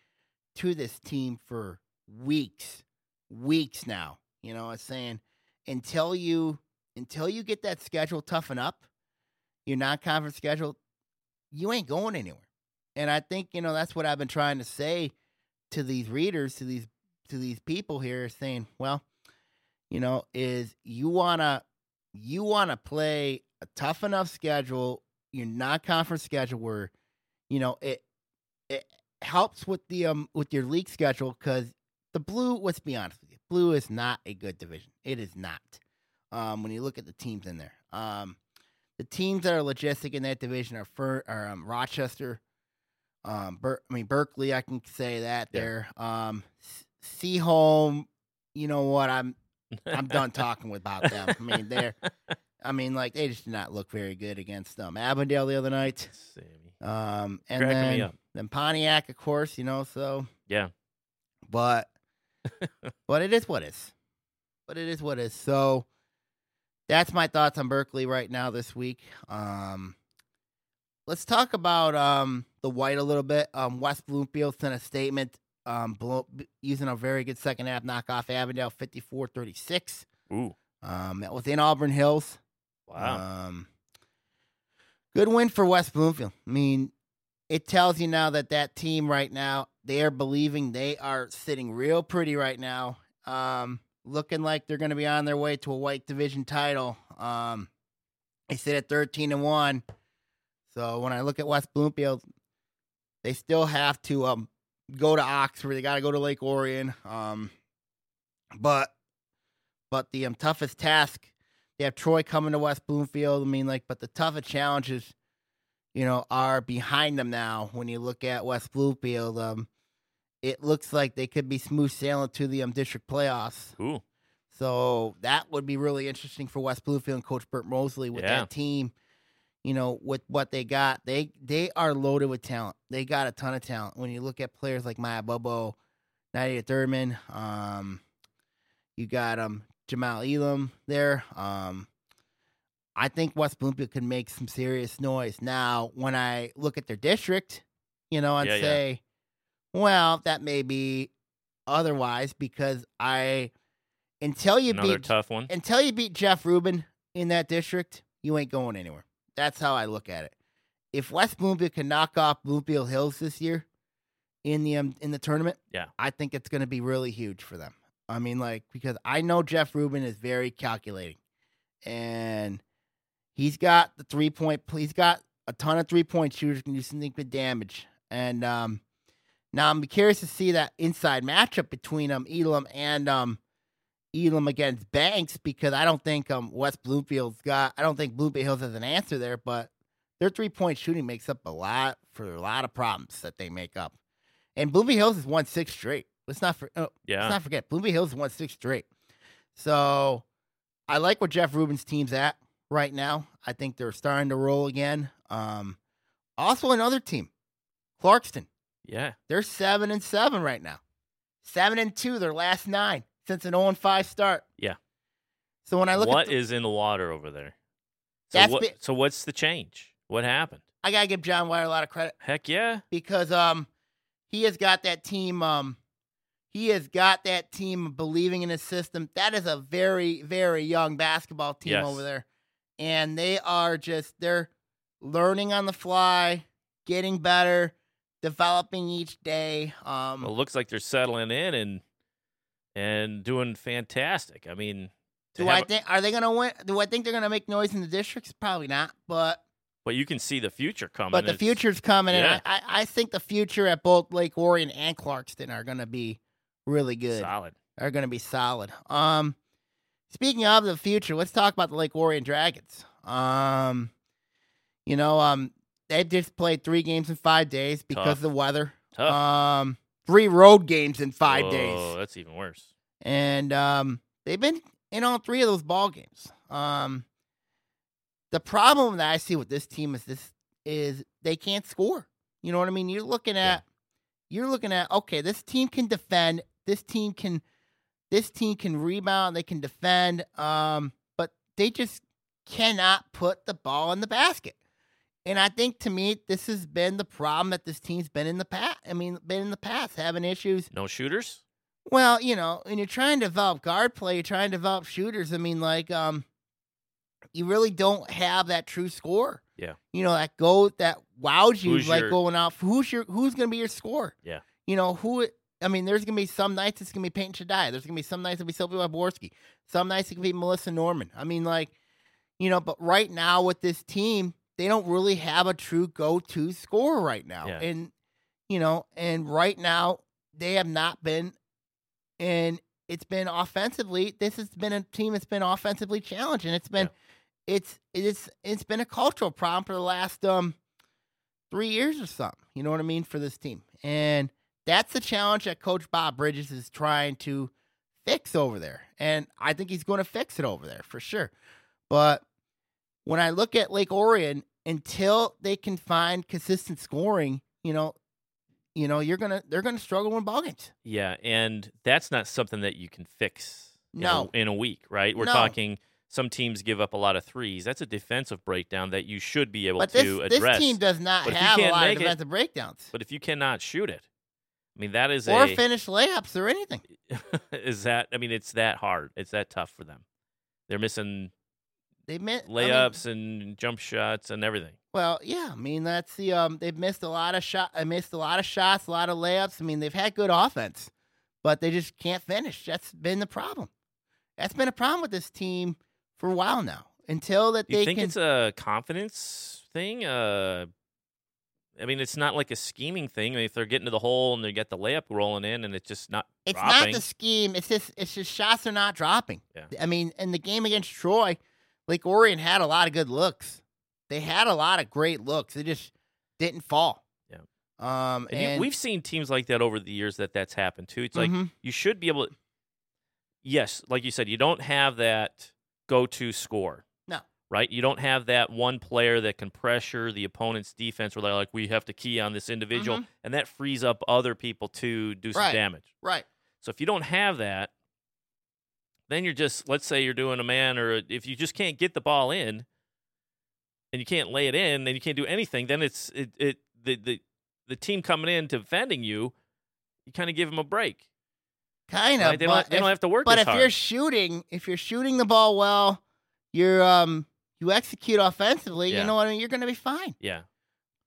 to this team for weeks, weeks now. You know, I'm saying until you until you get that schedule toughen up, your non-conference schedule, you ain't going anywhere. And I think, you know, that's what I've been trying to say to these readers, to these to these people here, saying, well, you know, is you wanna you wanna play a tough enough schedule, your non-conference schedule where, you know, it it helps with the um with your league schedule because the Blue, let's be honest with you, Blue is not a good division. It is not. Um, when you look at the teams in there, um, the teams that are logistic in that division are for are um, Rochester, um, Ber- I mean Berkeley. I can say that yeah. there. Um, Seaholm, you know what? I'm I'm done talking about them. I mean they're. I mean, like, they just did not look very good against them. Avondale the other night. Um, and then, me up. then Pontiac, of course, you know, so. Yeah. But but it is what is. But it is what is. So that's my thoughts on Berkeley right now this week. Um, let's talk about um, the white a little bit. Um, West Bloomfield sent a statement um, below, using a very good second half knockoff Avondale fifty-four thirty-six. Ooh. Um, that was in Auburn Hills. Wow. Um, good win for West Bloomfield. I mean, it tells you now that that team right now, they are believing they are sitting real pretty right now, um, looking like they're going to be on their way to a white division title. Um, they sit at thirteen and one. So when I look at West Bloomfield, they still have to um, go to Oxford. They got to go to Lake Orion. Um, but but the um, toughest task, they have Troy coming to West Bloomfield. I mean, like, but the toughest challenges, you know, are behind them now. When you look at West Bloomfield, um, it looks like they could be smooth sailing to the um, district playoffs. Cool. So that would be really interesting for West Bloomfield and Coach Burt Mosley with yeah. that team. You know, with what they got, they they are loaded with talent. They got a ton of talent. When you look at players like Maya Bobo, Nadia Thurman, um, you got um, Jamal Elam there. Um, I think West Bloomfield could make some serious noise. Now, when I look at their district, you know, I'd yeah, say, yeah. well, that may be otherwise because I until you Another beat tough one. until you beat Jeff Rubin in that district, you ain't going anywhere. That's how I look at it. If West Bloomfield can knock off Bloomfield Hills this year in the um, in the tournament, yeah. I think it's going to be really huge for them. I mean, like, because I know Jeff Rubin is very calculating, and he's got the three point. He's got a ton of three point shooters can do something with damage. And um, now I'm curious to see that inside matchup between um Elam and um. Elam against Banks, because I don't think um West Bloomfield's got I don't think Bloomfield Hills has an answer there, but their three point shooting makes up a lot for a lot of problems that they make up. And Bloomfield Hills has won six straight. Let's not for, oh, yeah. let's not forget Bloomfield Hills won six straight. So I like where Jeff Rubin's team's at right now. I think they're starting to roll again. Um, also another team, Clarkston. Yeah, they're seven and seven right now. Seven and two their last nine. Since an oh and five start. Yeah. So when I look what at... What is in the water over there? So, what, be- so what's the change? What happened? I got to give John Wire a lot of credit. Heck yeah. Because um, he has got that team... Um, he has got that team believing in his system. That is a very, very young basketball team yes. over there. And they are just... They're learning on the fly, getting better, developing each day. Um, well, it looks like they're settling in and... And doing fantastic. I mean, do I think are they going to win? Do I think they're going to make noise in the districts? Probably not. But but you can see the future coming. But the it's, future's coming, yeah. and I, I think the future at both Lake Orion and Clarkston are going to be really good. Solid. Are going to be solid. Um, speaking of the future, let's talk about the Lake Orion Dragons. Um, you know, um, they've just played three games in five days because Tough. of the weather. Tough. Um. Three road games in five Whoa, days. Oh, that's even worse. And um, they've been in all three of those ball games. Um, the problem that I see with this team is this is they can't score. You know what I mean? You're looking at yeah. you're looking at okay, this team can defend. This team can this team can rebound. They can defend. Um, but they just cannot put the ball in the basket. And I think to me, this has been the problem that this team's been in the past. I mean, been in the past having issues. No shooters. Well, you know, and you're trying to develop guard play, you're trying to develop shooters. I mean, like, um, you really don't have that true scorer. Yeah. You know, that go that wows you who's like your... going off. Who's your who's gonna be your scorer? Yeah. You know who? I mean, there's gonna be some nights it's gonna be Peyton Shaddai. There's gonna be some nights it'll be Sophie Waborski. Some nights it could be Melissa Norman. I mean, like, you know, but right now with this team. They don't really have a true go-to scorer right now. Yeah. And, you know, and right now they have not been, and it's been offensively, this has been a team that's been offensively challenged. And it's been, yeah. it's, it's, it's been a cultural problem for the last um three years or something, you know what I mean? For this team. And that's the challenge that Coach Bob Bridges is trying to fix over there. And I think he's going to fix it over there for sure. But when I look at Lake Orion, until they can find consistent scoring, you know, you know, you're gonna they're gonna struggle in ballgames. Yeah, and that's not something that you can fix no. in, a, in a week, right? We're no. talking some teams give up a lot of threes. That's a defensive breakdown that you should be able but this, to address. This team does not but have a lot of defensive it, breakdowns. But if you cannot shoot it, I mean that is or a, finish layups or anything. Is that I mean it's that hard. It's that tough for them. They're missing They miss, layups I mean, and jump shots and everything. Well, yeah, I mean that's the um they've missed a lot of shot. I missed a lot of shots, a lot of layups. I mean they've had good offense, but they just can't finish. That's been the problem. That's been a problem with this team for a while now. Until that you they think can, it's a confidence thing. Uh, I mean, it's not like a scheming thing. I mean, if they're getting to the hole and they get the layup rolling in and it's just not it's dropping. It's not the scheme. It's just, it's just shots are not dropping. Yeah. I mean, in the game against Troy, Lake Orion had a lot of good looks. They had a lot of great looks. They just didn't fall. Yeah. Um, and, and you, we've seen teams like that over the years that that's happened, too. It's like mm-hmm. you should be able to – yes, like you said, you don't have that go-to score. Right? You don't have that one player that can pressure the opponent's defense where they're like, we have to key on this individual, mm-hmm. and that frees up other people to do some right. damage. Right. So if you don't have that, then you're just, let's say you're doing a man, or if you just can't get the ball in and you can't lay it in, then you can't do anything, then it's it, it the, the, the team coming in to defending you, you kind of give them a break. Kind of. Right? They, don't, they if, don't have to work but as But if hard. you're shooting, if you're shooting the ball well, you're um. You execute offensively, yeah. you know what I mean? You're going to be fine. Yeah.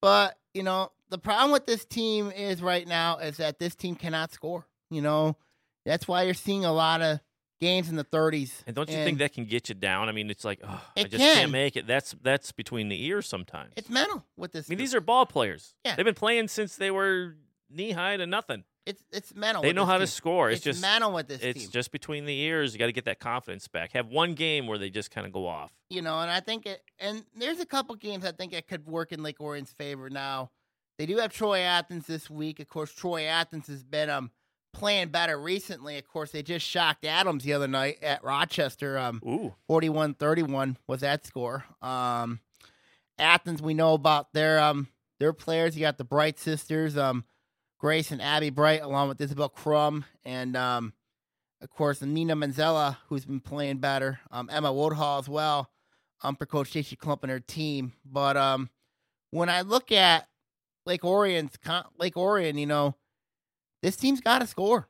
But, you know, the problem with this team is right now is that this team cannot score. You know, that's why you're seeing a lot of games in the thirties. And don't you and think that can get you down? I mean, it's like, oh, it I just can. can't make it. That's that's between the ears sometimes. It's mental with this I mean, team. These are ball players. Yeah. They've been playing since they were knee-high to nothing. It's it's mental. They know how team. to score. It's, it's just mental with this it's team. It's just between the ears. You got to get that confidence back. Have one game where they just kind of go off. You know, and I think it. And there's a couple games I think that could work in Lake Orion's favor. Now they do have Troy Athens this week. Of course, Troy Athens has been um playing better recently. Of course, they just shocked Adams the other night at Rochester. Um, Ooh. forty-one thirty-one was that score. Um, Athens, we know about their um their players. You got the Bright sisters. Um. Grace and Abby Bright, along with Isabel Crum, and, um, of course, Nina Manzella, who's been playing better, um, Emma Woodhall as well, um, for Coach Stacey Klump and her team. But um, when I look at Lake Orion's Lake Orion, you know, this team's got to score.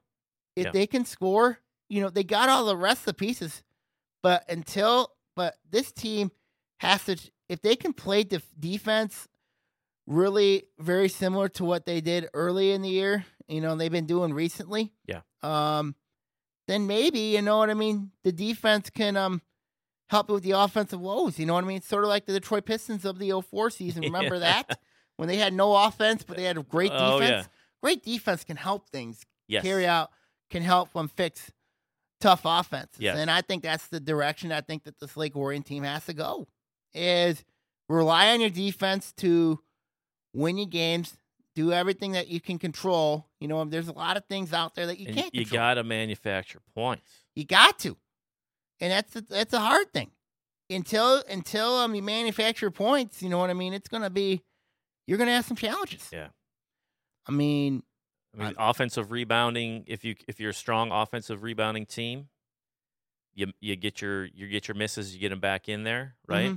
If yeah. they can score, you know, they got all the rest of the pieces. But until, but this team has to, if they can play def- defense, really very similar to what they did early in the year, you know, they've been doing recently. Yeah. Um, then maybe, you know what I mean, the defense can um help with the offensive woes, you know what I mean? It's sort of like the Detroit Pistons of the oh four season. Remember yeah. that? When they had no offense, but they had a great defense. Oh, yeah. Great defense can help things yes. carry out, can help them fix tough offenses. Yes. And I think that's the direction I think that this Lake Orion team has to go, is rely on your defense to win your games, do everything that you can control. You know, there's a lot of things out there that you and can't you control. You got to manufacture points. You got to. And that's a, that's a hard thing. Until until um, you manufacture points, you know what I mean, it's going to be, you're going to have some challenges. Yeah. I mean. I mean, I, offensive rebounding, if, you, if you're a strong offensive rebounding team, you you get your you get your misses, you get them back in there, right? Mm-hmm.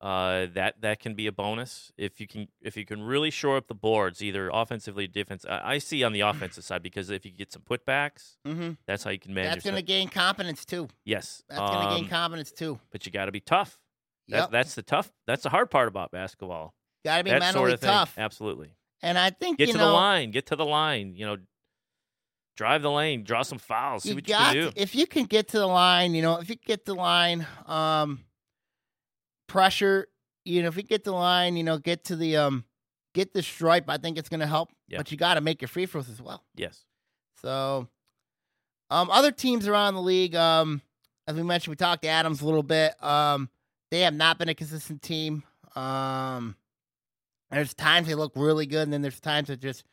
Uh, that that can be a bonus if you can if you can really shore up the boards, either offensively or defense. I, I see on the offensive side, because if you get some putbacks, mm-hmm. that's how you can manage. That's going to gain confidence too. Yes, that's um, going to gain confidence too. But you got to be tough. Yep. That, that's the tough. That's the hard part about basketball. Got to be that mentally sort of tough. Thing. Absolutely. And I think get you to know, the line. Get to the line. You know, drive the lane. Draw some fouls. See you what got, you can do. If you can get to the line, you know, if you get to the line, um. pressure, you know, if you get the line, you know, get to the um get the stripe, I think it's gonna help. Yeah. But you gotta make your free throws as well. Yes. So um other teams around the league, um, as we mentioned, we talked to Adams a little bit. Um, they have not been a consistent team. Um there's times they look really good, and then there's times that just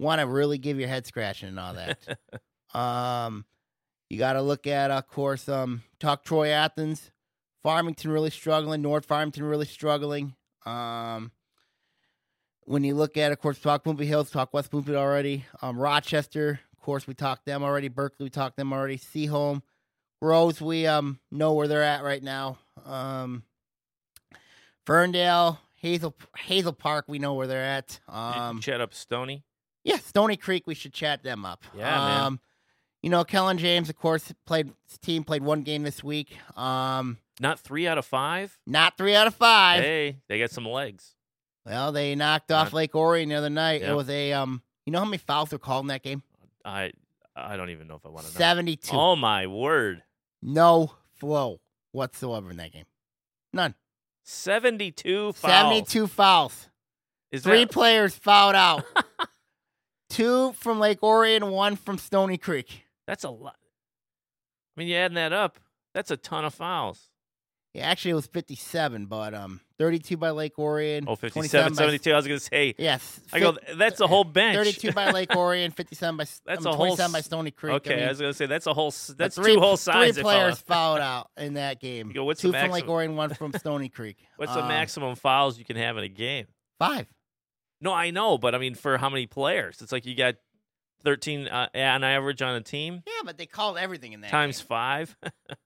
wanna really give your head scratching and all that. um you gotta look at, of course, um talk Troy Athens. Farmington really struggling. North Farmington really struggling. Um, when you look at, of course, talk Bloomfield Hills, talk West Bloomfield already. Um, Rochester, of course, we talked them already. Berkeley, we talked them already. Seaholm, Groves, we um, know where they're at right now. Um, Ferndale, Hazel Hazel Park, we know where they're at. Um, chat up Stony? Yeah, Stony Creek, we should chat them up. Yeah, um, man. You know, Kellen James, of course, played his team played one game this week. Um, Not three out of five? Not three out of five. Hey, they got some legs. Well, they knocked off Lake Orion the other night. Yep. It was a, um, you know how many fouls were called in that game? I I don't even know if I want to know. seventy-two. Oh, my word. No flow whatsoever in that game. None. seventy-two fouls. seventy-two fouls. Is Three that... players fouled out. Two from Lake Orion, one from Stony Creek. That's a lot. I mean, you're adding that up. That's a ton of fouls. Yeah, actually, it was fifty-seven, but um, thirty-two by Lake Orion. Oh, fifty-seven, seventy-two. By... I was going to say. Yes. I go, that's a whole bench. thirty-two by Lake Orion, fifty-seven by, that's um, a whole... by Stony Creek. Okay, I, mean, I was going to say, that's a whole. That's three, two whole sides. Three players fouled out in that game. You go, what's Two the from Lake Orion, one from Stony Creek. What's um, the maximum fouls you can have in a game? Five. No, I know, but I mean, for how many players? It's like you got thirteen uh, on average on a team. Yeah, but they called everything in that times game. five.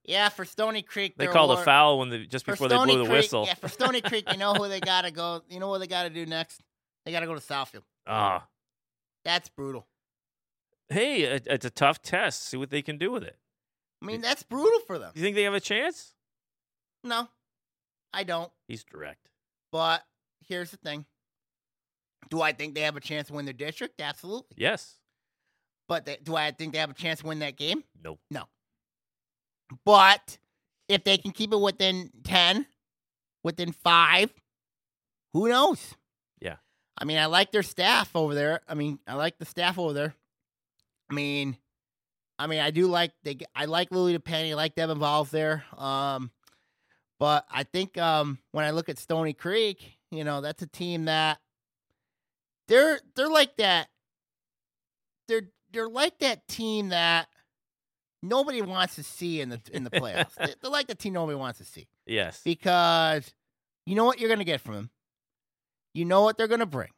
Yeah, for Stony Creek, they called more... a foul when they, just for before Stony they blew Creek, the whistle. Yeah, for Stony Creek, you know who they gotta go. You know what they gotta do next? They gotta go to Southfield. Ah, oh. That's brutal. Hey, it, it's a tough test. See what they can do with it. I mean, it, that's brutal for them. You think they have a chance? No, I don't. He's direct. But here's the thing. Do I think they have a chance to win their district? Absolutely. Yes. But they, do I think they have a chance to win that game? No. No. But if they can keep it within ten, within five, who knows? Yeah. I mean, I like their staff over there. I mean, I like the staff over there. I mean, I mean, I do like they. I like Louie DePenny. I like Devin Valls there. Um, but I think um, when I look at Stony Creek, you know, that's a team that. They're they're like that. They're they're like that team that nobody wants to see in the in the playoffs. they're, they're like the team nobody wants to see. Yes, because you know what you're going to get from them. You know what they're going to bring.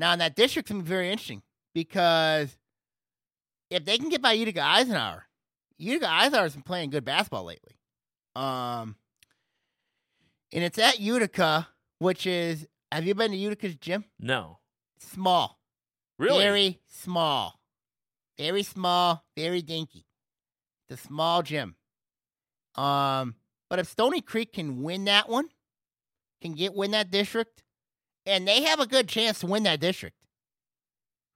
Now, in that district, can be very interesting because if they can get by Utica Eisenhower, Utica Eisenhower has been playing good basketball lately. Um, and it's at Utica, which is. Have you been to Utica's gym? No. Small. Really? Very small. Very small. Very dinky. The small gym. Um, but if Stony Creek can win that one, can get win that district, and they have a good chance to win that district.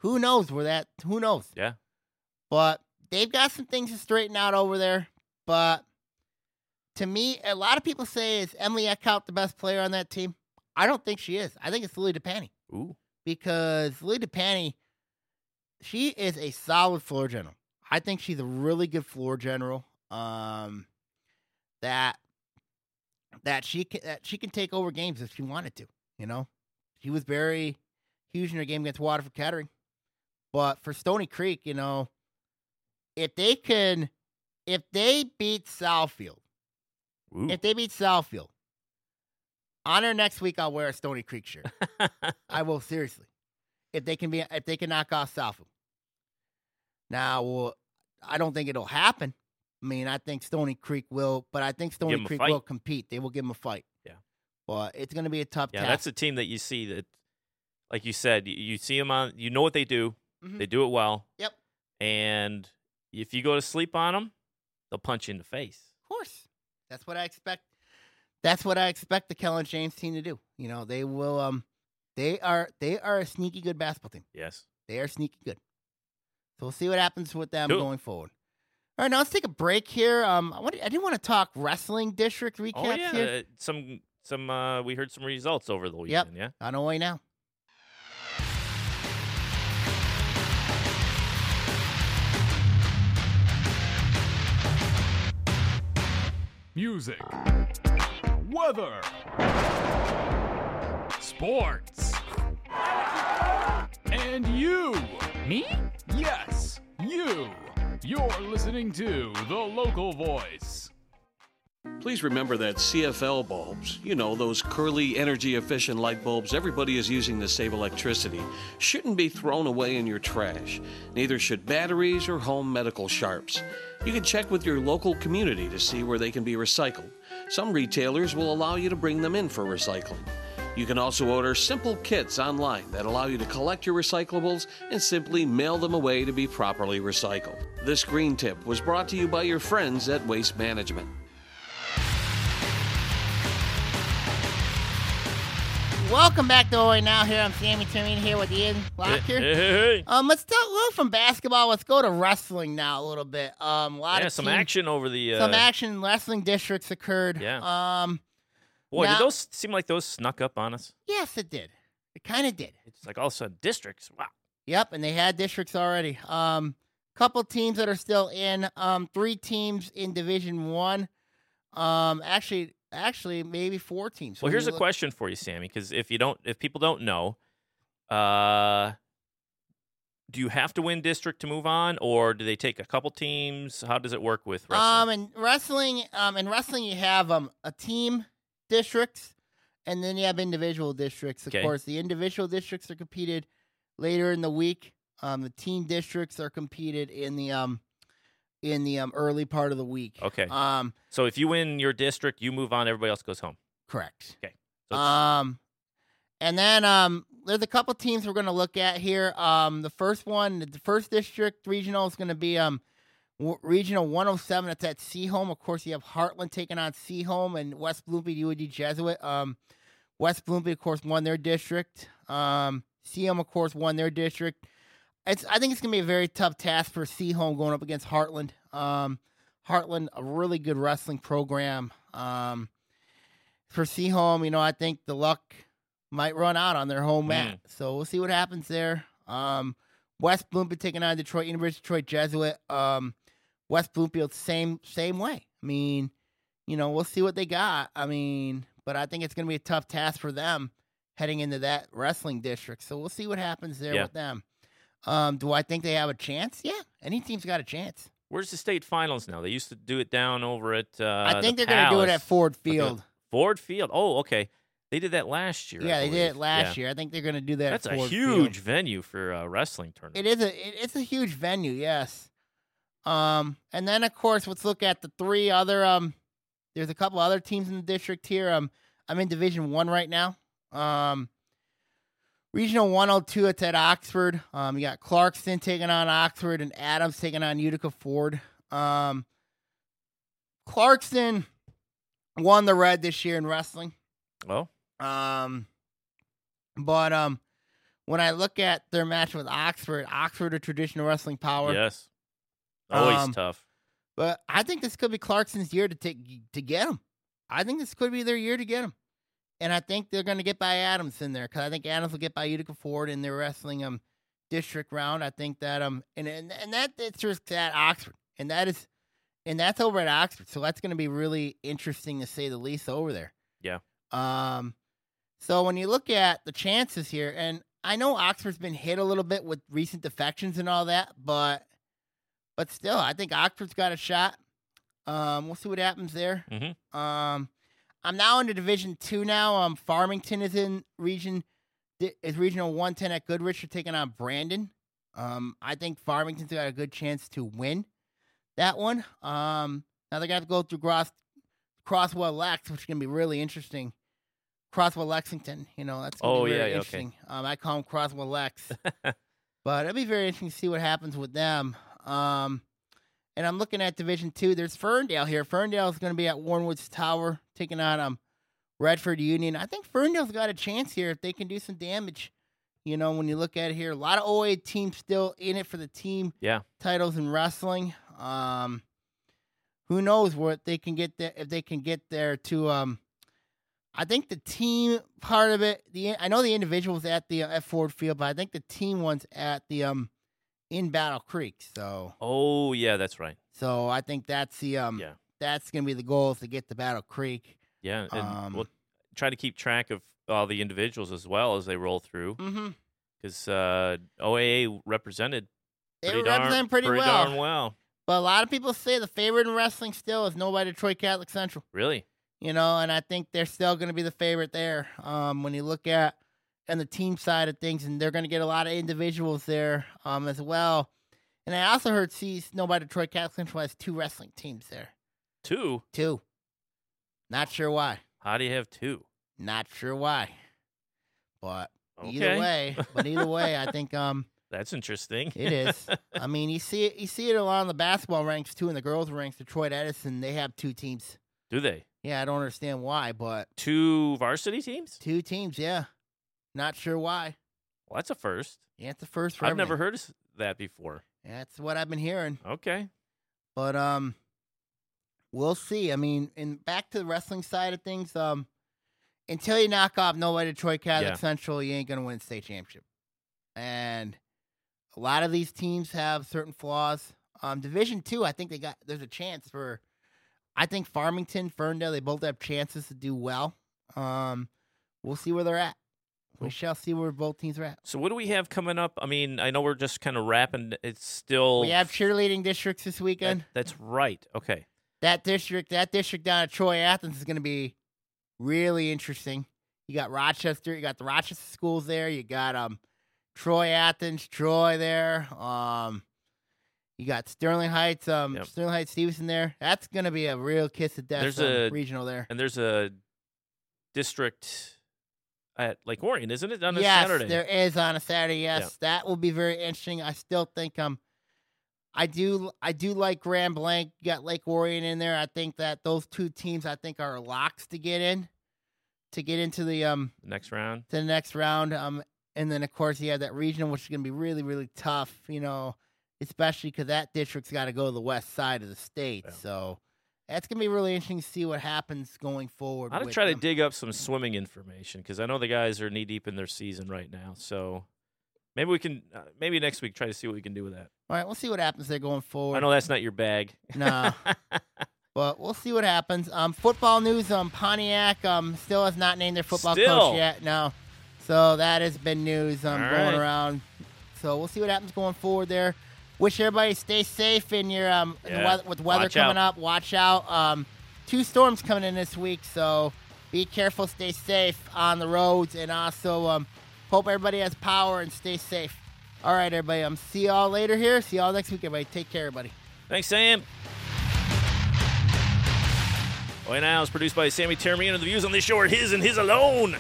Who knows where that? Who knows? Yeah. But they've got some things to straighten out over there. But to me, a lot of people say is Emily Eckhout the best player on that team. I don't think she is. I think it's Lily DePanny. Ooh. Because Lily DePanny, she is a solid floor general. I think she's a really good floor general. Um, that that she can, that she can take over games if she wanted to. You know, she was very huge in her game against Waterford Kettering. But for Stony Creek, you know, if they can, if they beat Southfield, Ooh. if they beat Southfield. On our next week, I'll wear a Stony Creek shirt. I will, seriously. If they can be, if they can knock off Southfield. Now, well, I don't think it'll happen. I mean, I think Stony Creek will, but I think Stony Creek will compete. They will give them a fight. Yeah. But it's going to be a tough yeah, task. Yeah, that's a team that you see that, like you said, you, you see them on, you know what they do. Mm-hmm. They do it well. Yep. And if you go to sleep on them, they'll punch you in the face. Of course. That's what I expect. That's what I expect the Kellen James team to do. You know, they will. Um, they are they are a sneaky good basketball team. Yes, they are sneaky good. So we'll see what happens with them cool. going forward. All right, now let's take a break here. Um, I, wanted, I did want to talk wrestling district recaps oh, yeah. here. Uh, some some uh, we heard some results over the weekend. Yep. Yeah, on the way now. Music. Weather, sports, and you. Me? Yes, you. You're listening to The Local Voice. Please remember that C F L bulbs, you know, those curly, energy-efficient light bulbs everybody is using to save electricity, shouldn't be thrown away in your trash. Neither should batteries or home medical sharps. You can check with your local community to see where they can be recycled. Some retailers will allow you to bring them in for recycling. You can also order simple kits online that allow you to collect your recyclables and simply mail them away to be properly recycled. This green tip was brought to you by your friends at Waste Management. Welcome back to O A Now here. I'm Sammy Tureen here with Ian Lockyer. Hey, hey, hey. Um, let's talk a little from basketball. Let's go to wrestling now a little bit. Um, a lot yeah, of some teams, action over the... Uh, some action wrestling districts occurred. Yeah. Um, Boy, now, did those seem like those snuck up on us? Yes, it did. It kind of did. It's like all of a sudden districts. Wow. Yep, and they had districts already. Um, couple teams that are still in. Um, three teams in Division One. Um, actually, actually, maybe four teams. Well, here's a question for you, Sammy, because if you don't, if people don't know, uh, do you have to win district to move on, or do they take a couple teams? How does it work with wrestling? Um, in wrestling, um, in wrestling, you have um a team districts, and then you have individual districts. Of okay. course, the individual districts are competed later in the week. Um, the team districts are competed in the um. in the um, early part of the week. Okay. Um. So if you win your district, you move on. Everybody else goes home. Correct. Okay. So um, and then um, there's a couple teams we're going to look at here. Um, the first one, the first district regional is going to be um, w- regional one oh seven. That's at Seaholm. Of course, you have Heartland taking on Seaholm and West Bloomfield, U D Jesuit. Um, West Bloomfield, of course, won their district. Um, Seaholm, of course, won their district. It's, I think it's going to be a very tough task for Seaholm going up against Heartland. Um, Heartland, a really good wrestling program. Um, for Seaholm, you know, I think the luck might run out on their home mat. Mm. So we'll see what happens there. Um, West Bloomfield taking on Detroit, University of Detroit Jesuit. Um, West Bloomfield, same same way. I mean, you know, we'll see what they got. I mean, but I think it's going to be a tough task for them heading into that wrestling district. So we'll see what happens there yeah. with them. Um, do I think they have a chance? Yeah, any team's got a chance. Where's the state finals now? They used to do it down over at uh, I think the they're going to do it at Ford Field. Ford Field. Oh, okay. They did that last year. Yeah, they did it last yeah. year. I think they're going to do that That's at Ford Field. That's a huge Field. venue for a wrestling tournament. It is a it, it's a huge venue, yes. Um, and then of course, let's look at the three other um there's a couple other teams in the district here. Um I'm in Division One right now. Um Regional one oh two, it's at Oxford. Um, you got Clarkston taking on Oxford and Adams taking on Utica Ford. Um, Clarkston won the red this year in wrestling. Well. Um, but um, when I look at their match with Oxford, Oxford a traditional wrestling power. Yes. Always um, tough. But I think this could be Clarkston's year to take, to get them. I think this could be their year to get them. And I think they're going to get by Adams in there because I think Adams will get by Utica Ford in their wrestling um district round. I think that um and and, and that it's just at Oxford and that is and that's over at Oxford, so that's going to be really interesting to say the least over there. Yeah. Um. So when you look at the chances here, and I know Oxford's been hit a little bit with recent defections and all that, but but still, I think Oxford's got a shot. Um. We'll see what happens there. Mm-hmm. Um. I'm now into Division Two. Now, um, Farmington is in region is Regional one ten at Goodrich. They're taking on Brandon. Um, I think Farmington's got a good chance to win that one. Um, now they're gonna have to go through Cross Crosswell Lex, which is gonna be really interesting. Crosswell Lexington, you know, that's gonna oh, be really yeah, yeah, interesting. Okay. Um, I call them Crosswell Lex, but it'll be very interesting to see what happens with them. Um. And I'm looking at Division Two. There's Ferndale here. Ferndale is going to be at Warnwoods Tower, taking on um, Redford Union. I think Ferndale's got a chance here if they can do some damage. You know, when you look at it here, a lot of O A teams still in it for the team yeah. titles in wrestling. Um, who knows what they can get there if they can get there to. Um, I think the team part of it. The I know the individuals at the uh, at Ford Field, but I think the team one's at the um. in Battle Creek, so oh yeah, that's right. So I think that's the um, yeah. that's gonna be the goal is to get to Battle Creek. Yeah, and um, we'll try to keep track of all the individuals as well as they roll through, because mm-hmm. uh, O A A represented they pretty darn, represent pretty, pretty well. darn well. But a lot of people say the favorite in wrestling still is Novi Detroit Catholic Central. Really, you know, and I think they're still gonna be the favorite there. Um, when you look at and the team side of things, and they're going to get a lot of individuals there um, as well. And I also heard see Nobody Detroit Catholic Central has two wrestling teams there. Two? Two. Not sure why. How do you have two? Not sure why. But okay. either way, but either way, I think um that's interesting. It is. I mean, you see it, you see it a lot in the basketball ranks too, in the girls' ranks. Detroit Edison, they have two teams. Do they? Yeah, I don't understand why, but two varsity teams? Two teams, yeah. Not sure why. Well, that's a first. Yeah, it's a first for I've everything. Never heard of that before. That's what I've been hearing. Okay. But um, we'll see. I mean, and back to the wrestling side of things, um, until you knock off Novi Detroit Catholic yeah. Central, you ain't going to win the state championship. And a lot of these teams have certain flaws. Um, Division two, I think they got there's a chance for, I think Farmington, Ferndale, they both have chances to do well. Um, we'll see where they're at. We shall see where both teams are at. So what do we have coming up? I mean, I know we're just kind of wrapping. It's still... We have cheerleading districts this weekend. That, that's right. Okay. That district, that district down at Troy, Athens is going to be really interesting. You got Rochester. You got the Rochester schools there. You got um, Troy, Athens, Troy there. Um, you got Sterling Heights, um, yep. Sterling Heights, Stevenson there. That's going to be a real kiss of death. There's a regional there. And there's a district... at Lake Orion, isn't it? On a yes, Saturday. Yes, there is on a Saturday. Yes, yeah. That will be very interesting. I still think um, I do I do like Grand Blanc. You got Lake Orion in there. I think that those two teams, I think, are locks to get in, to get into the um next round. To the next round. Um, and then of course you have that regional, which is going to be really really tough. You know, especially because that district's got to go to the west side of the state. Yeah. So. That's going to be really interesting to see what happens going forward. I'm going to try them. to dig up some swimming information because I know the guys are knee-deep in their season right now. So maybe we can, uh, maybe next week, try to see what we can do with that. All right, we'll see what happens there going forward. I know that's not your bag. No. But we'll see what happens. Um, football news, um, Pontiac um, still has not named their football still. coach yet. No. So that has been news um, going right. around. So we'll see what happens going forward there. Wish everybody stay safe in your um in yeah. the weather, with weather watch coming out. up. Watch out. Um, two storms coming in this week, so be careful. Stay safe on the roads, and also um, hope everybody has power and stay safe. All right, everybody. Um, see y'all later here. See y'all next week, everybody. Take care, everybody. Thanks, Sam. O A Now is produced by Sammy Termian, and the views on this show are his and his alone.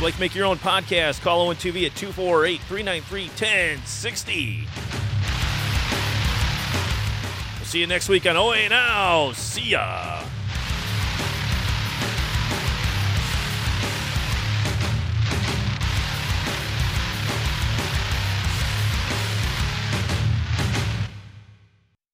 Like make your own podcast, call O N T V at two four eight, three nine three, one oh six oh. We'll see you next week on O A Now. See ya.